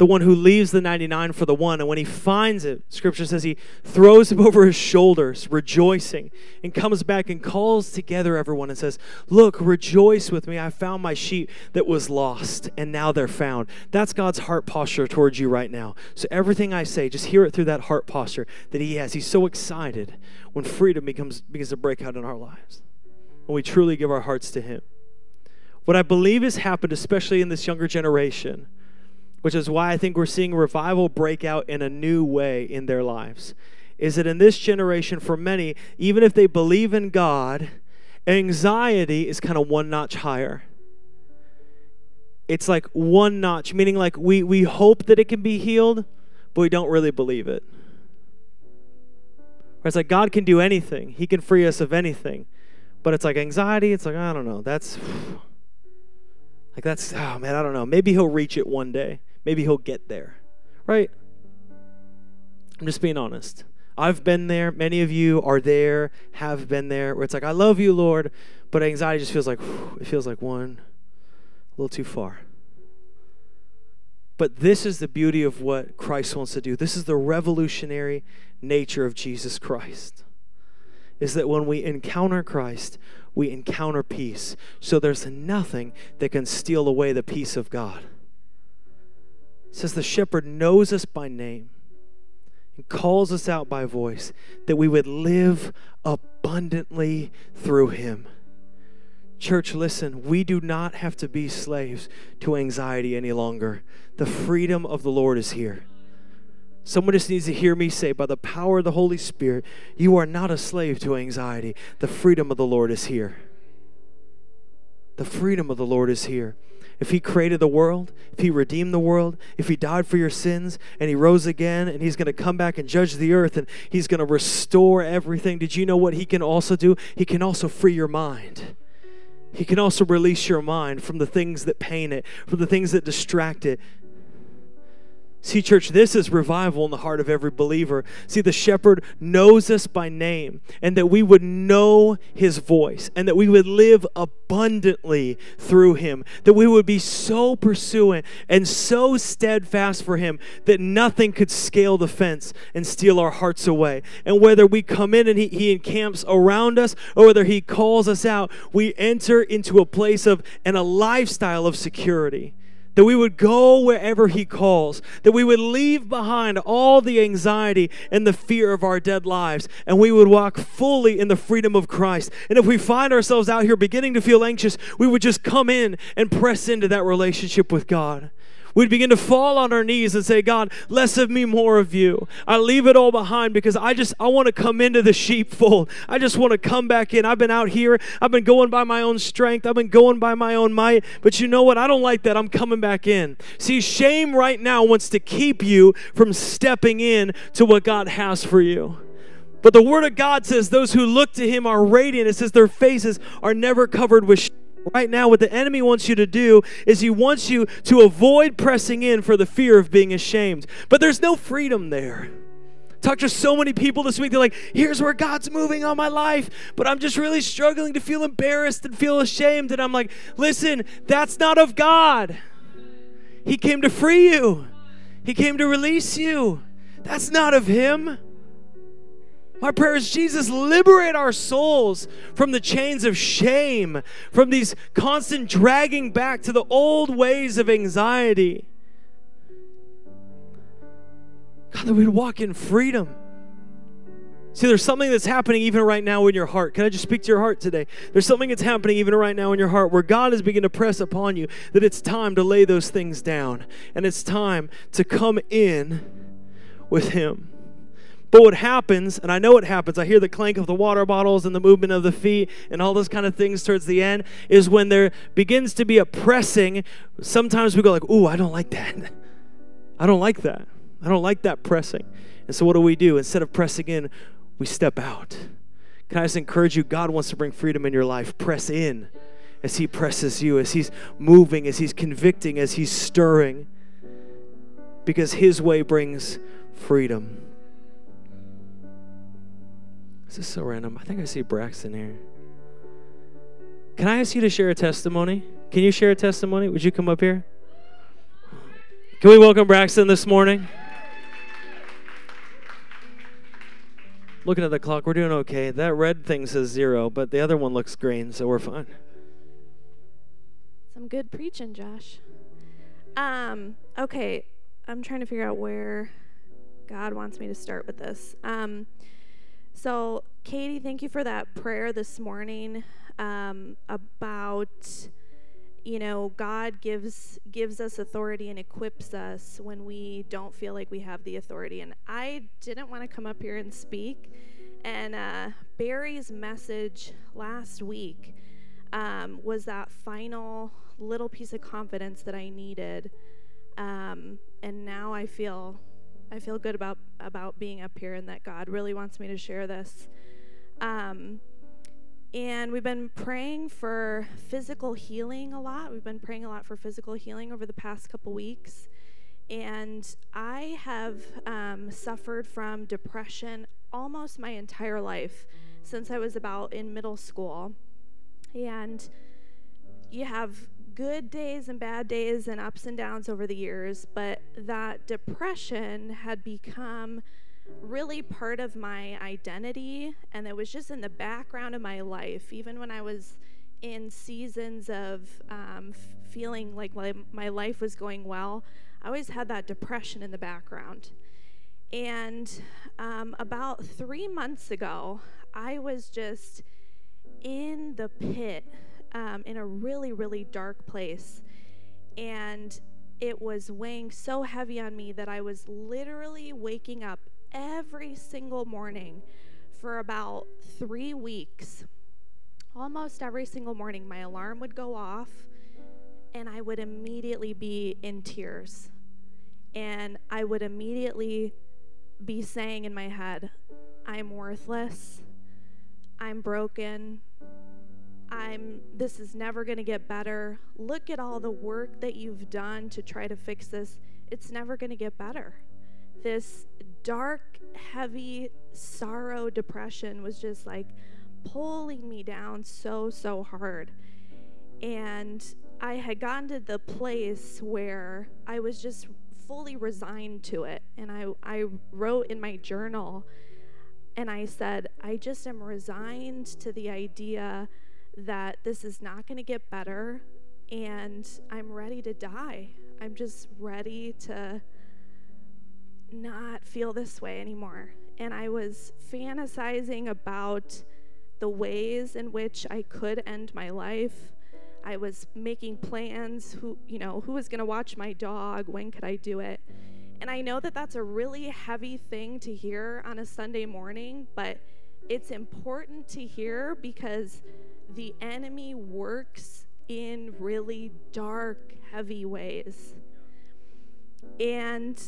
one who leaves the 99 for the one. And when he finds it, Scripture says he throws him over his shoulders, rejoicing, and comes back and calls together everyone and says, look, rejoice with me. I found my sheep that was lost, and now they're found. That's God's heart posture towards you right now. So everything I say, just hear it through that heart posture that he has. He's so excited when freedom begins to break out in our lives, when we truly give our hearts to him. What I believe has happened, especially in this younger generation, which is why I think we're seeing revival break out in a new way in their lives, is that in this generation, for many, even if they believe in God, anxiety is kind of one notch higher. It's like one notch, meaning like we hope that it can be healed, but we don't really believe it. Where it's like God can do anything. He can free us of anything. But it's like anxiety, it's like, I don't know. That's, oh man, I don't know. Maybe he'll reach it one day. Maybe he'll get there, right? I'm just being honest. I've been there. Many of you are there, have been there, where it's like, I love you, Lord, but anxiety just feels like, it feels like one, a little too far. But this is the beauty of what Christ wants to do. This is the revolutionary nature of Jesus Christ, is that when we encounter Christ, we encounter peace. So there's nothing that can steal away the peace of God. It says the shepherd knows us by name and calls us out by voice, that we would live abundantly through him. Church, listen, we do not have to be slaves to anxiety any longer. The freedom of the Lord is here. Someone just needs to hear me say, by the power of the Holy Spirit, you are not a slave to anxiety. The freedom of the Lord is here. The freedom of the Lord is here. If he created the world, if he redeemed the world, if he died for your sins, and he rose again, and he's going to come back and judge the earth, and he's going to restore everything, did you know what he can also do? He can also free your mind. He can also release your mind from the things that pain it, from the things that distract it. See, church, this is revival in the heart of every believer. See, the shepherd knows us by name, and that we would know his voice, and that we would live abundantly through him, that we would be so pursuant and so steadfast for him that nothing could scale the fence and steal our hearts away. And whether we come in and he encamps around us, or whether he calls us out, we enter into a place of and a lifestyle of security. That we would go wherever he calls, that we would leave behind all the anxiety and the fear of our dead lives, and we would walk fully in the freedom of Christ. And if we find ourselves out here beginning to feel anxious, we would just come in and press into that relationship with God. We'd begin to fall on our knees and say, God, less of me, more of you. I leave it all behind because I want to come into the sheepfold. I just want to come back in. I've been out here. I've been going by my own strength. I've been going by my own might. But you know what? I don't like that. I'm coming back in. See, shame right now wants to keep you from stepping in to what God has for you. But the Word of God says those who look to him are radiant. It says their faces are never covered with shame. Right now, what the enemy wants you to do is he wants you to avoid pressing in for the fear of being ashamed. But there's no freedom there. Talked to so many people this week, they're like, here's where God's moving on my life, but I'm just really struggling to feel embarrassed and feel ashamed. And I'm like, listen, that's not of God. He came to free you. He came to release you. That's not of him. My prayer is, Jesus, liberate our souls from the chains of shame, from these constant dragging back to the old ways of anxiety. God, that we'd walk in freedom. See, there's something that's happening even right now in your heart. Can I just speak to your heart today? There's something that's happening even right now in your heart where God is beginning to press upon you that it's time to lay those things down, and it's time to come in with him. But what happens, and I know it happens, I hear the clank of the water bottles and the movement of the feet and all those kind of things towards the end, is when there begins to be a pressing, sometimes we go like, ooh, I don't like that. I don't like that. I don't like that pressing. And so what do? Instead of pressing in, we step out. Can I just encourage you, God wants to bring freedom in your life. Press in as he presses you, as he's moving, as he's convicting, as he's stirring. Because his way brings freedom. This is so random. I think I see Braxton here. Can I ask you to share a testimony? Can you share a testimony? Would you come up here? Can we welcome Braxton this morning? Looking at the clock, we're doing okay. That red thing says 0, but the other one looks green, so we're fine. Some good preaching, Josh. Okay, I'm trying to figure out where God wants me to start with this. So, Katie, thank you for that prayer this morning about you know, God gives us authority and equips us when we don't feel like we have the authority. And I didn't want to come up here and speak. And Barry's message last week was that final little piece of confidence that I needed. And now I feel good about being up here and that God really wants me to share this. And we've been praying for physical healing a lot. We've been praying a lot for physical healing over the past couple weeks. And I have suffered from depression almost my entire life since I was about in middle school. And you have good days and bad days and ups and downs over the years, but that depression had become really part of my identity, and it was just in the background of my life, even when I was in seasons of feeling like my life was going well. I always had that depression in the background. And about 3 months ago, I was just in the pit, in a really, really dark place, and it was weighing so heavy on me that I was literally waking up every single morning for about 3 weeks. Almost every single morning, my alarm would go off and I would immediately be in tears. And I would immediately be saying in my head, I'm worthless, I'm broken, this is never going to get better. Look at all the work that you've done to try to fix this. It's never going to get better. This dark, heavy sorrow, depression was just like pulling me down so hard. And I had gotten to the place where I was just fully resigned to it. And I wrote in my journal and I said, I just am resigned to the idea that this is not going to get better, and I'm ready to die. I'm just ready to not feel this way anymore. And I was fantasizing about the ways in which I could end my life. I was making plans, who was going to watch my dog, when could I do it? And I know that that's a really heavy thing to hear on a Sunday morning, but it's important to hear because the enemy works in really dark, heavy ways. And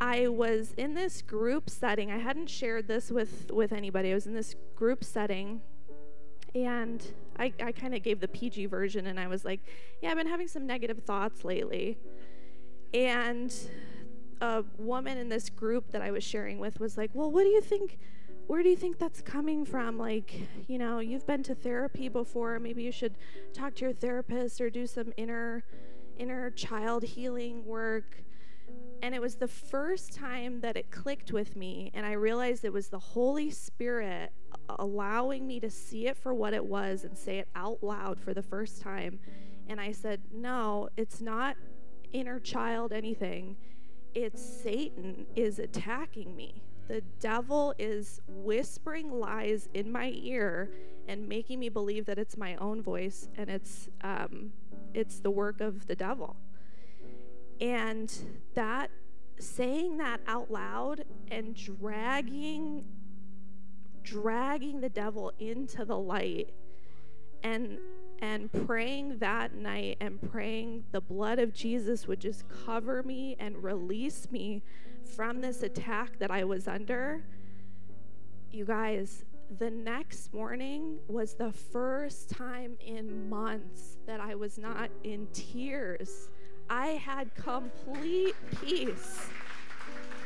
I was in this group setting. I hadn't shared this with anybody. I was in this group setting, and I kind of gave the PG version, and I was like, yeah, I've been having some negative thoughts lately. And a woman in this group that I was sharing with was like, well, what do you think? Where do you think that's coming from? Like, you know, you've been to therapy before. Maybe you should talk to your therapist or do some inner child healing work. And it was the first time that it clicked with me, and I realized it was the Holy Spirit allowing me to see it for what it was and say it out loud for the first time. And I said, no, it's not inner child anything. It's Satan is attacking me. The devil is whispering lies in my ear and making me believe that it's my own voice, and it's the work of the devil. And that saying that out loud and dragging the devil into the light, and praying that night and praying the blood of Jesus would just cover me and release me from this attack that I was under. You guys, the next morning was the first time in months that I was not in tears. I had complete peace.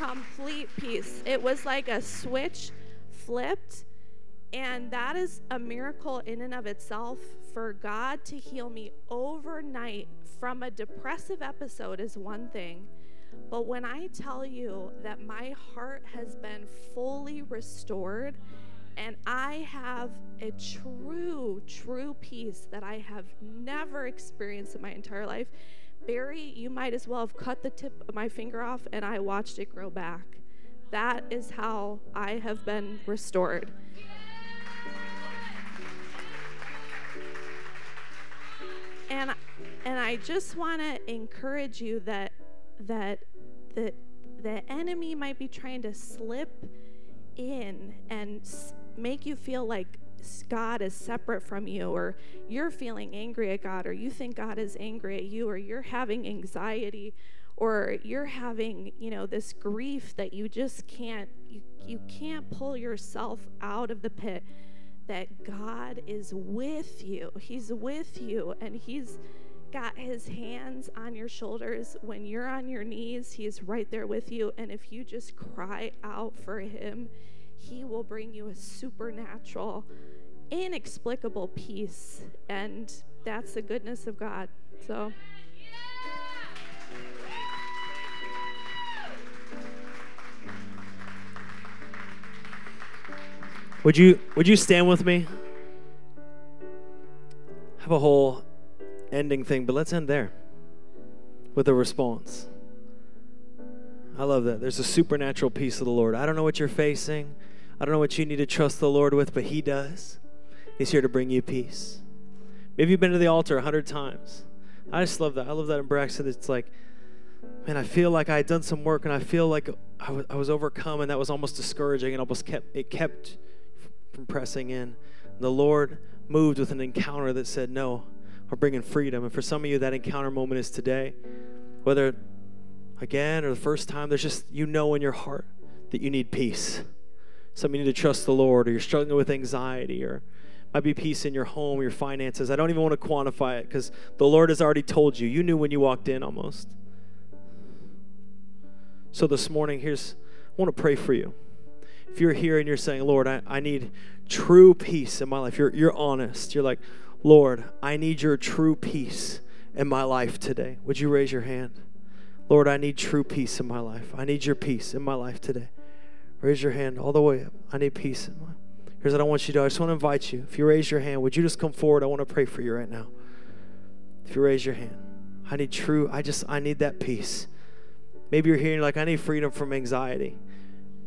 Complete peace. It was like a switch flipped, and that is a miracle in and of itself. For God to heal me overnight from a depressive episode is one thing, but when I tell you that my heart has been fully restored and I have a true peace that I have never experienced in my entire life, Barry, you might as well have cut the tip of my finger off and I watched it grow back. That is how I have been restored. And And I just want to encourage you that the enemy might be trying to slip in and make you feel like God is separate from you, or you're feeling angry at God, or you think God is angry at you, or you're having anxiety, or you're having, this grief that you just can't, you can't pull yourself out of the pit, that God is with you. He's with you, and He's got His hands on your shoulders. When you're on your knees, He's right there with you, and if you just cry out for Him, He will bring you a supernatural, inexplicable peace, and that's the goodness of God. So... Would you stand with me? Have a whole ending thing, but let's end there with a response. I love that. There's a supernatural peace of the Lord. I don't know what you're facing. I don't know what you need to trust the Lord with, but He does. He's here to bring you peace. Maybe you've been to the altar 100 times. I just love that. I love that in Braxton. It's like, man, I feel like I had done some work, and I feel like I was overcome, and that was almost discouraging, and it kept from pressing in. The Lord moved with an encounter that said, no, we're bringing freedom. And for some of you, that encounter moment is today. Whether again or the first time, there's just, in your heart that you need peace. Some of you need to trust the Lord, or you're struggling with anxiety, or might be peace in your home, your finances. I don't even want to quantify it, because the Lord has already told you. You knew when you walked in almost. So this morning, I want to pray for you. If you're here and you're saying, Lord, I need true peace in my life. You're honest. You're like, Lord, I need your true peace in my life today. Would you raise your hand? Lord, I need true peace in my life. I need your peace in my life today. Raise your hand all the way up. I need peace in my life. Here's what I want you to do. I just want to invite you. If you raise your hand, would you just come forward? I want to pray for you right now. If you raise your hand, I need that peace. Maybe you're here and you're like, I need freedom from anxiety.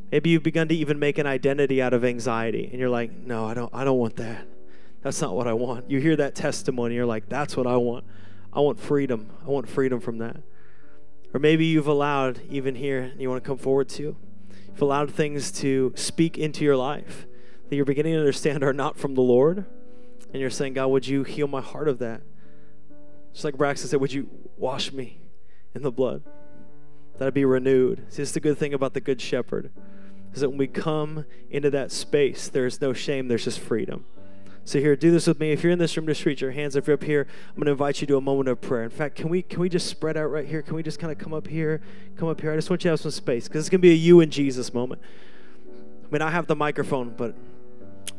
Maybe you've begun to even make an identity out of anxiety, and you're like, no, I don't want that. That's not what I want. You hear that testimony, you're like, that's what I want. I want freedom. I want freedom from that. Or maybe you've allowed, even here, and you want to come forward too, you've allowed things to speak into your life that you're beginning to understand are not from the Lord, and you're saying, God, would you heal my heart of that? Just like Braxton said, would you wash me in the blood? That I'd be renewed. See, that's the good thing about the Good Shepherd. Is that when we come into that space, there is no shame, there's just freedom. So here, do this with me. If you're in this room, just reach your hands. If you're up here, I'm going to invite you to a moment of prayer. In fact, can we just spread out right here? Can we just kind of come up here? Come up here. I just want you to have some space, because it's going to be a you and Jesus moment. I mean, I have the microphone, but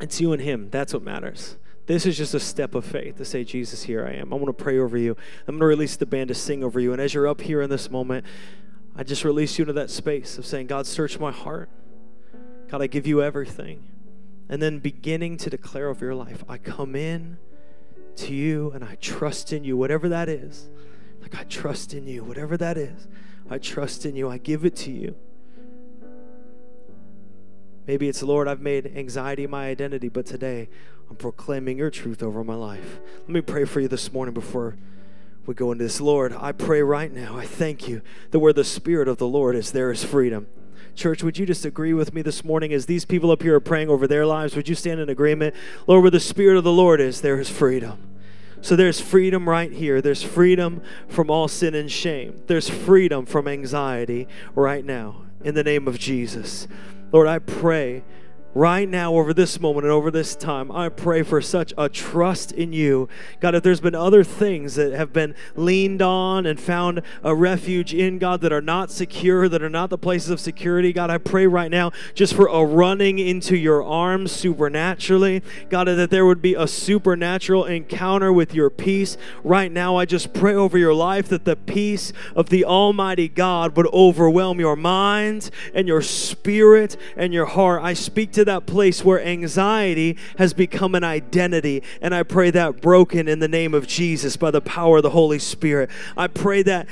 it's you and Him. That's what matters. This is just a step of faith to say, Jesus, here I am. I want to pray over you. I'm going to release the band to sing over you. And as you're up here in this moment, I just release you into that space of saying, God, search my heart. God, I give you everything. And then beginning to declare over your life, I come in to you and I trust in you, whatever that is. Like, I trust in you, whatever that is. I trust in you. I give it to you. Maybe it's, Lord, I've made anxiety my identity, but today I'm proclaiming your truth over my life. Let me pray for you this morning before we go into this. Lord, I pray right now, I thank you that where the Spirit of the Lord is, there is freedom. Church, would you just agree with me this morning as these people up here are praying over their lives? Would you stand in agreement? Lord, where the Spirit of the Lord is, there is freedom. So there's freedom right here. There's freedom from all sin and shame. There's freedom from anxiety right now in the name of Jesus. Lord, I pray right now, over this moment and over this time, I pray for such a trust in you. God, if there's been other things that have been leaned on and found a refuge in, God, that are not secure, that are not the places of security, God, I pray right now just for a running into your arms supernaturally. God, that there would be a supernatural encounter with your peace. Right now, I just pray over your life that the peace of the Almighty God would overwhelm your mind and your spirit and your heart. I speak to to that place where anxiety has become an identity. And I pray that broken in the name of Jesus by the power of the Holy Spirit. I pray that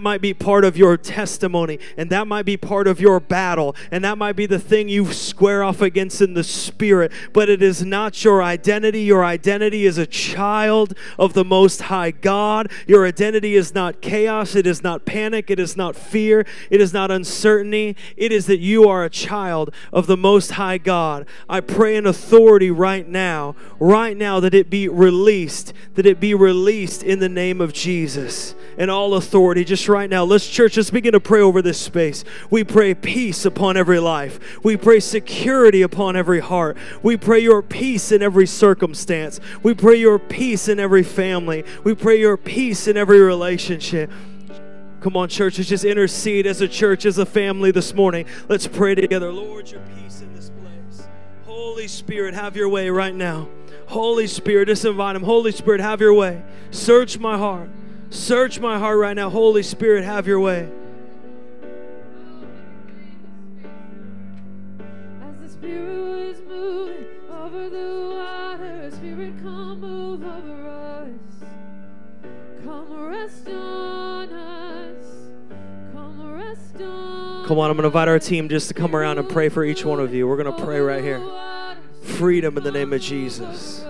might be part of your testimony, and that might be part of your battle, and that might be the thing you square off against in the Spirit. But it is not your identity. Your identity is a child of the Most High God. Your identity is not chaos. It is not panic. It is not fear. It is not uncertainty. It is that you are a child of the Most High God. I pray in authority right now that it be released, in the name of Jesus. In all authority, just right now, let's begin to pray over this space. We pray peace upon every life. We pray security upon every heart. We pray your peace in every circumstance. We pray your peace in every family. We pray your peace in every relationship. Come on, church, let's just intercede as a church, as a family this morning. Let's pray together. Lord, your peace in this place. Holy Spirit, have your way right now. Holy Spirit, just invite him. Holy Spirit, have your way. Search my heart. Search my heart right now. Holy Spirit, have your way. As the Spirit was moving over the water, Spirit, come move over us. Come rest on us. Come rest on us. Come on, I'm going to invite our team just to come around and pray for each one of you. We're going to pray right here. Freedom in the name of Jesus.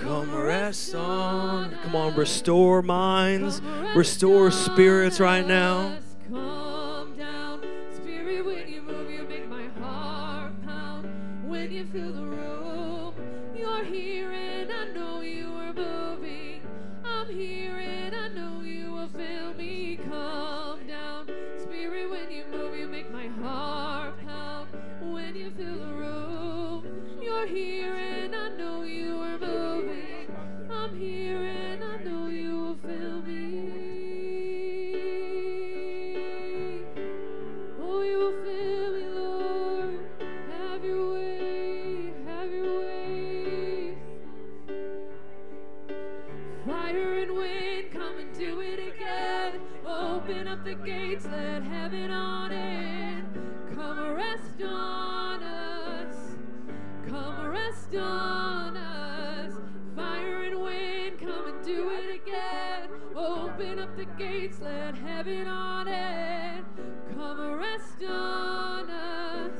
Come rest on. Come on, restore minds, restore spirits right now. Come down, Spirit, when you move, you make my heart pound. When you fill the room, you're here and I know you are moving. I'm here and I know you will fill me. Come down, Spirit, when you move, you make my heart pound. When you fill the room, you're here and I know you are moving. I'm here and I know you will fill me. Oh, you will fill me, Lord. Have your way, have your way. Fire and wind, come and do it again. Open up the gates, let heaven on in. Come rest on us. Come rest on us. Fire and wind, come and do it again. Open up the gates, let heaven on in. Come rest on us.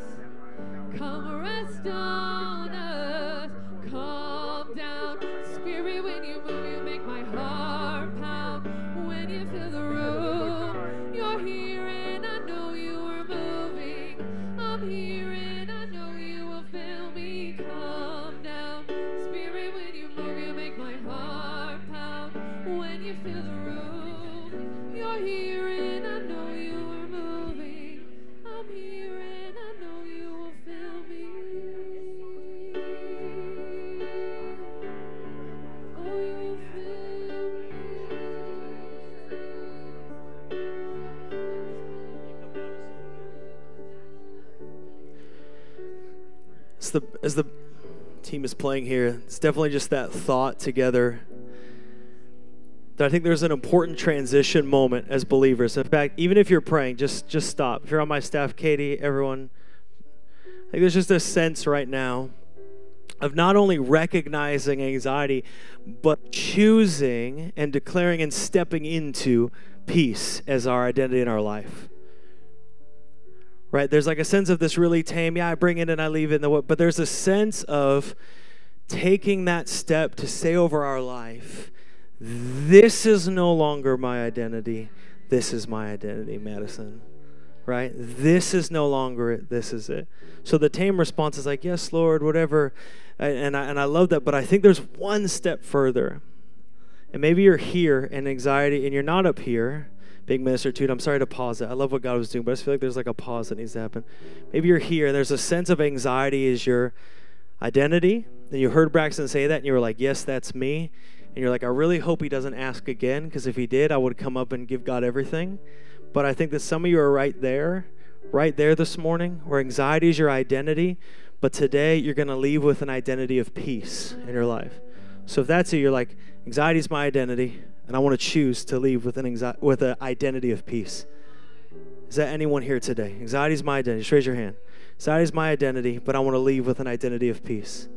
Come rest on us. Calm down, Spirit, when you move, you make my heart pound. When you fill the room, you're here and I know you are moving. I'm here and I know you will fill me. Come down, Spirit, when you move, you make my heart pound. When you fill the room, you're here and I know you are moving. I'm here and I know you will fill me. Oh, you will fill me. As the team is playing here, it's definitely just that thought together that I think there's an important transition moment as believers. In fact, even if you're praying, just stop. If you're on my staff, Katie, everyone, I think there's just a sense right now of not only recognizing anxiety, but choosing and declaring and stepping into peace as our identity in our life. Right? There's like a sense of this really tame, I bring it and I leave it, but there's a sense of taking that step to say over our life, this is no longer my identity. This is my identity, Madison. Right? This is no longer it. This is it. So the tame response is like, yes, Lord, whatever. And I love that, but I think there's one step further. And maybe you're here in anxiety and you're not up here. Big minister, dude, I'm sorry to pause that. I love what God was doing, but I just feel like there's like a pause that needs to happen. Maybe you're here, and there's a sense of anxiety is your identity, and you heard Braxton say that, and you were like, yes, that's me, and you're like, I really hope he doesn't ask again, because if he did, I would come up and give God everything. But I think that some of you are right there this morning, where anxiety is your identity, but today you're going to leave with an identity of peace in your life. So if that's you, you're like, anxiety is my identity, and I want to choose to leave with an identity of peace. Is that anyone here today? Anxiety is my identity. Just raise your hand. That is my identity, but I want to leave with an identity of peace.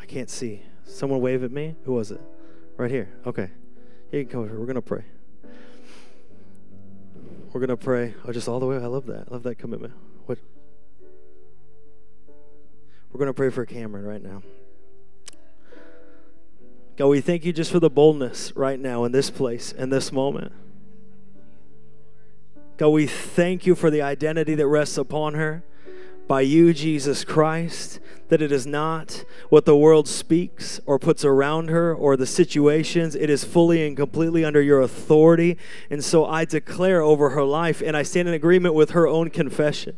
I can't see. Someone wave at me. Who was it? Right here. Okay. You can come over here. We're going to pray. We're going to pray. Oh, just all the way. I love that. I love that commitment. What? We're going to pray for Cameron right now. God, we thank you just for the boldness right now in this place, in this moment. God, we thank you for the identity that rests upon her by you, Jesus Christ, that it is not what the world speaks or puts around her or the situations. It is fully and completely under your authority. And so I declare over her life, and I stand in agreement with her own confession,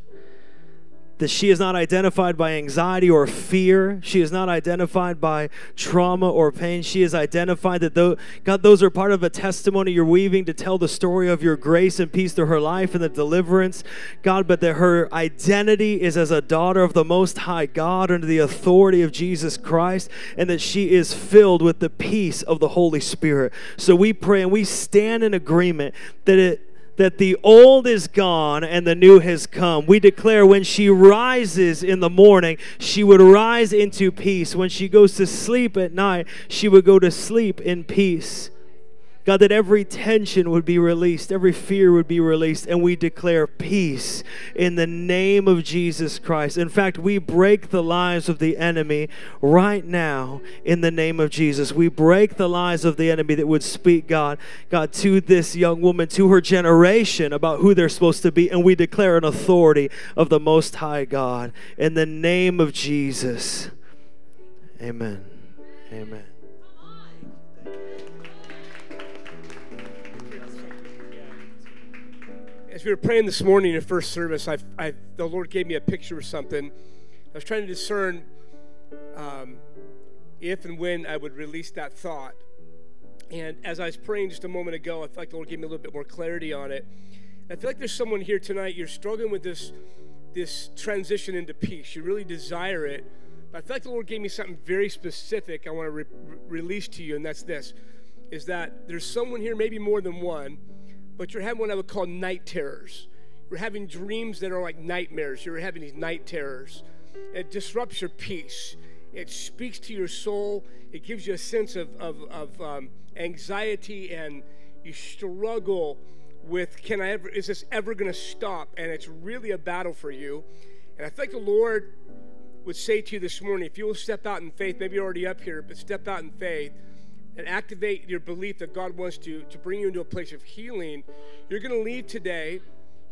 that she is not identified by anxiety or fear. She is not identified by trauma or pain. She is identified that, though, God, those are part of a testimony you're weaving to tell the story of your grace and peace through her life and the deliverance, God, but that her identity is as a daughter of the Most High God under the authority of Jesus Christ, and that she is filled with the peace of the Holy Spirit. So we pray and we stand in agreement that the old is gone and the new has come. We declare when she rises in the morning, she would rise into peace. When she goes to sleep at night, she would go to sleep in peace. God, that every tension would be released, every fear would be released, and we declare peace in the name of Jesus Christ. In fact, we break the lies of the enemy right now in the name of Jesus. We break the lies of the enemy that would speak, God, to this young woman, to her generation about who they're supposed to be, and we declare an authority of the Most High God in the name of Jesus. Amen. Amen. As we were praying this morning in first service, the Lord gave me a picture or something. I was trying to discern if and when I would release that thought. And as I was praying just a moment ago, I felt like the Lord gave me a little bit more clarity on it. And I feel like there's someone here tonight, you're struggling with this transition into peace. You really desire it. But I feel like the Lord gave me something very specific I want to release to you, and that's this, is that there's someone here, maybe more than one, but you're having what I would call night terrors. You're having dreams that are like nightmares. You're having these night terrors. It disrupts your peace. It speaks to your soul. It gives you a sense of anxiety, and you struggle with, is this ever going to stop? And it's really a battle for you. And I think the Lord would say to you this morning, if you will step out in faith, maybe you're already up here, but step out in faith, and activate your belief that God wants to bring you into a place of healing. You're going to leave today.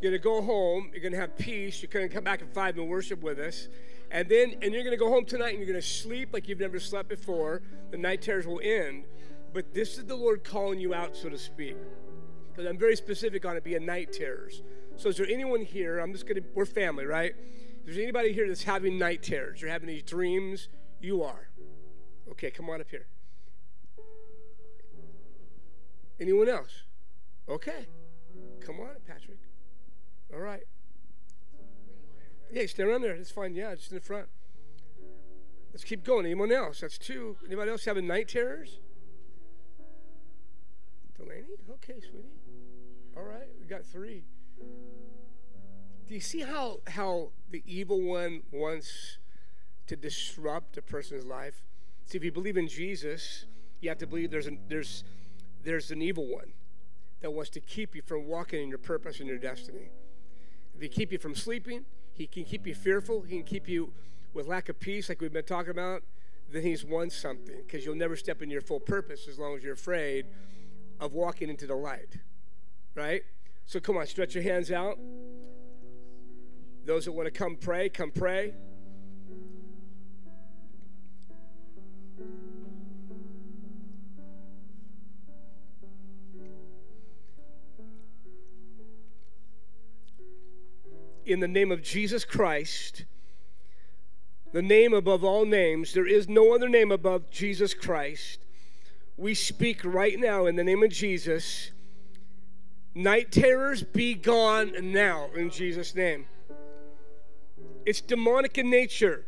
You're going to go home. You're going to have peace. You're going to come back at 5 and worship with us. And you're going to go home tonight, and you're going to sleep like you've never slept before. The night terrors will end. But this is the Lord calling you out, so to speak, because I'm very specific on it being night terrors. So is there anyone here? We're family, right? If there's anybody here that's having night terrors, you're having these dreams, you are. Okay, come on up here. Anyone else? Okay. Come on, Patrick. All right. Yeah, stay around there. That's fine. Yeah, just in the front. Let's keep going. Anyone else? That's two. Anybody else having night terrors? Delaney? Okay, sweetie. All right. We got three. Do you see how the evil one wants to disrupt a person's life? See, if you believe in Jesus, you have to believe there's an evil one that wants to keep you from walking in your purpose and your destiny. If he keep you from sleeping, he can keep you fearful, he can keep you with lack of peace like we've been talking about, then he's won something, because you'll never step into your full purpose as long as you're afraid of walking into the light, right? So come on, stretch your hands out. Those that want to come pray, come pray. In the name of Jesus Christ, the name above all names, there is no other name above Jesus Christ. We speak right now in the name of Jesus. Night terrors, be gone now in Jesus' name. It's demonic in nature.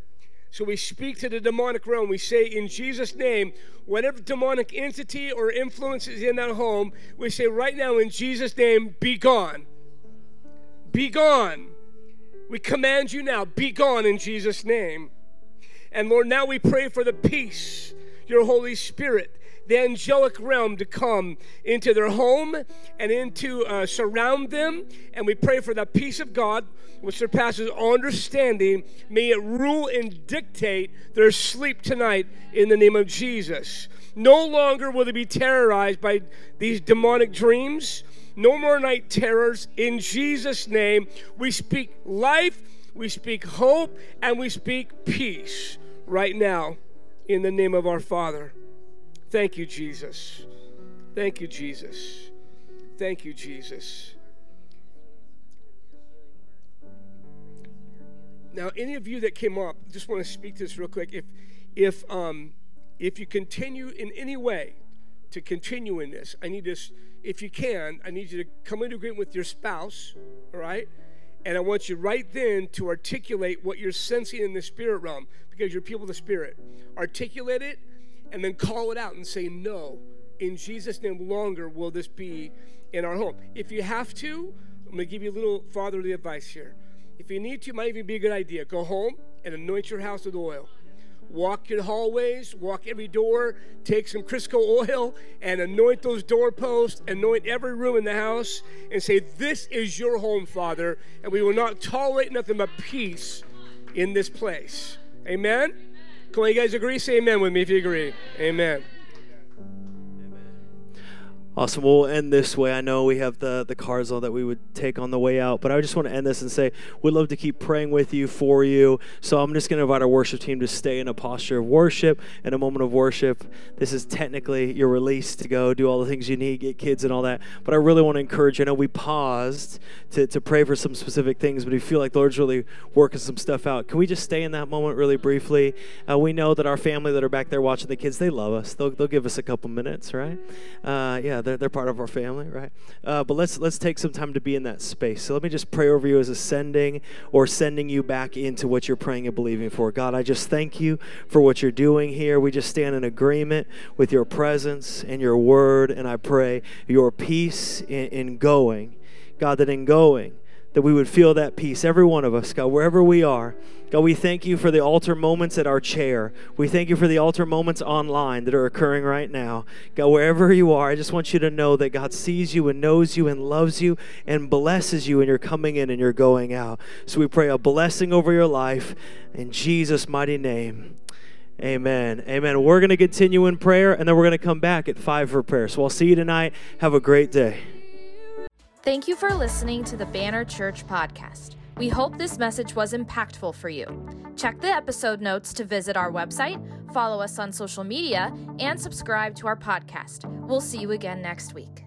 So we speak to the demonic realm. We say, in Jesus' name, whatever demonic entity or influence is in that home, we say right now, in Jesus' name, be gone. Be gone. We command you now, be gone in Jesus' name. And Lord, now we pray for the peace, your Holy Spirit, the angelic realm to come into their home and into surround them. And we pray for the peace of God, which surpasses all understanding. May it rule and dictate their sleep tonight in the name of Jesus. No longer will they be terrorized by these demonic dreams. No more night terrors. In Jesus' name, we speak life, we speak hope, and we speak peace right now in the name of our Father. Thank you, Jesus. Thank you, Jesus. Thank you, Jesus. Now, any of you that came up, just want to speak to this real quick. If you continue in any way to continue in this, I need this. If you can, I need you to come into agreement with your spouse, all right? And I want you right then to articulate what you're sensing in the spirit realm, because you're people of the spirit. Articulate it, and then call it out and say, no, in Jesus' name, longer will this be in our home. If you have to, I'm going to give you a little fatherly advice here. If you need to, it might even be a good idea. Go home and anoint your house with oil. Walk your hallways, walk every door, take some Crisco oil and anoint those doorposts, anoint every room in the house, and say, this is your home, Father, and we will not tolerate nothing but peace in this place. Amen? Can you guys agree? Say amen with me if you agree. Amen. Awesome. We'll end this way. I know we have the cars all that we would take on the way out, but I just want to end this and say we'd love to keep praying with you, for you. So I'm just going to invite our worship team to stay in a posture of worship and a moment of worship. This is technically your release to go do all the things you need, get kids and all that. But I really want to encourage you. I know we paused to pray for some specific things, but if you feel like the Lord's really working some stuff out, can we just stay in that moment really briefly? We know that our family that are back there watching the kids, they love us. They'll give us a couple minutes, right? Yeah. They're part of our family, right? But let's take some time to be in that space. So let me just pray over you as ascending or sending you back into what you're praying and believing for. God, I just thank you for what you're doing here. We just stand in agreement with your presence and your word, and I pray your peace in going. God, that in going, that we would feel that peace, every one of us, God, wherever we are. God, we thank you for the altar moments at our chair. We thank you for the altar moments online that are occurring right now. God, wherever you are, I just want you to know that God sees you and knows you and loves you and blesses you in your coming in and your going out. So we pray a blessing over your life in Jesus' mighty name. Amen. Amen. We're going to continue in prayer, and then we're going to come back at 5 for prayer. So I'll see you tonight. Have a great day. Thank you for listening to the Banner Church podcast. We hope this message was impactful for you. Check the episode notes to visit our website, follow us on social media, and subscribe to our podcast. We'll see you again next week.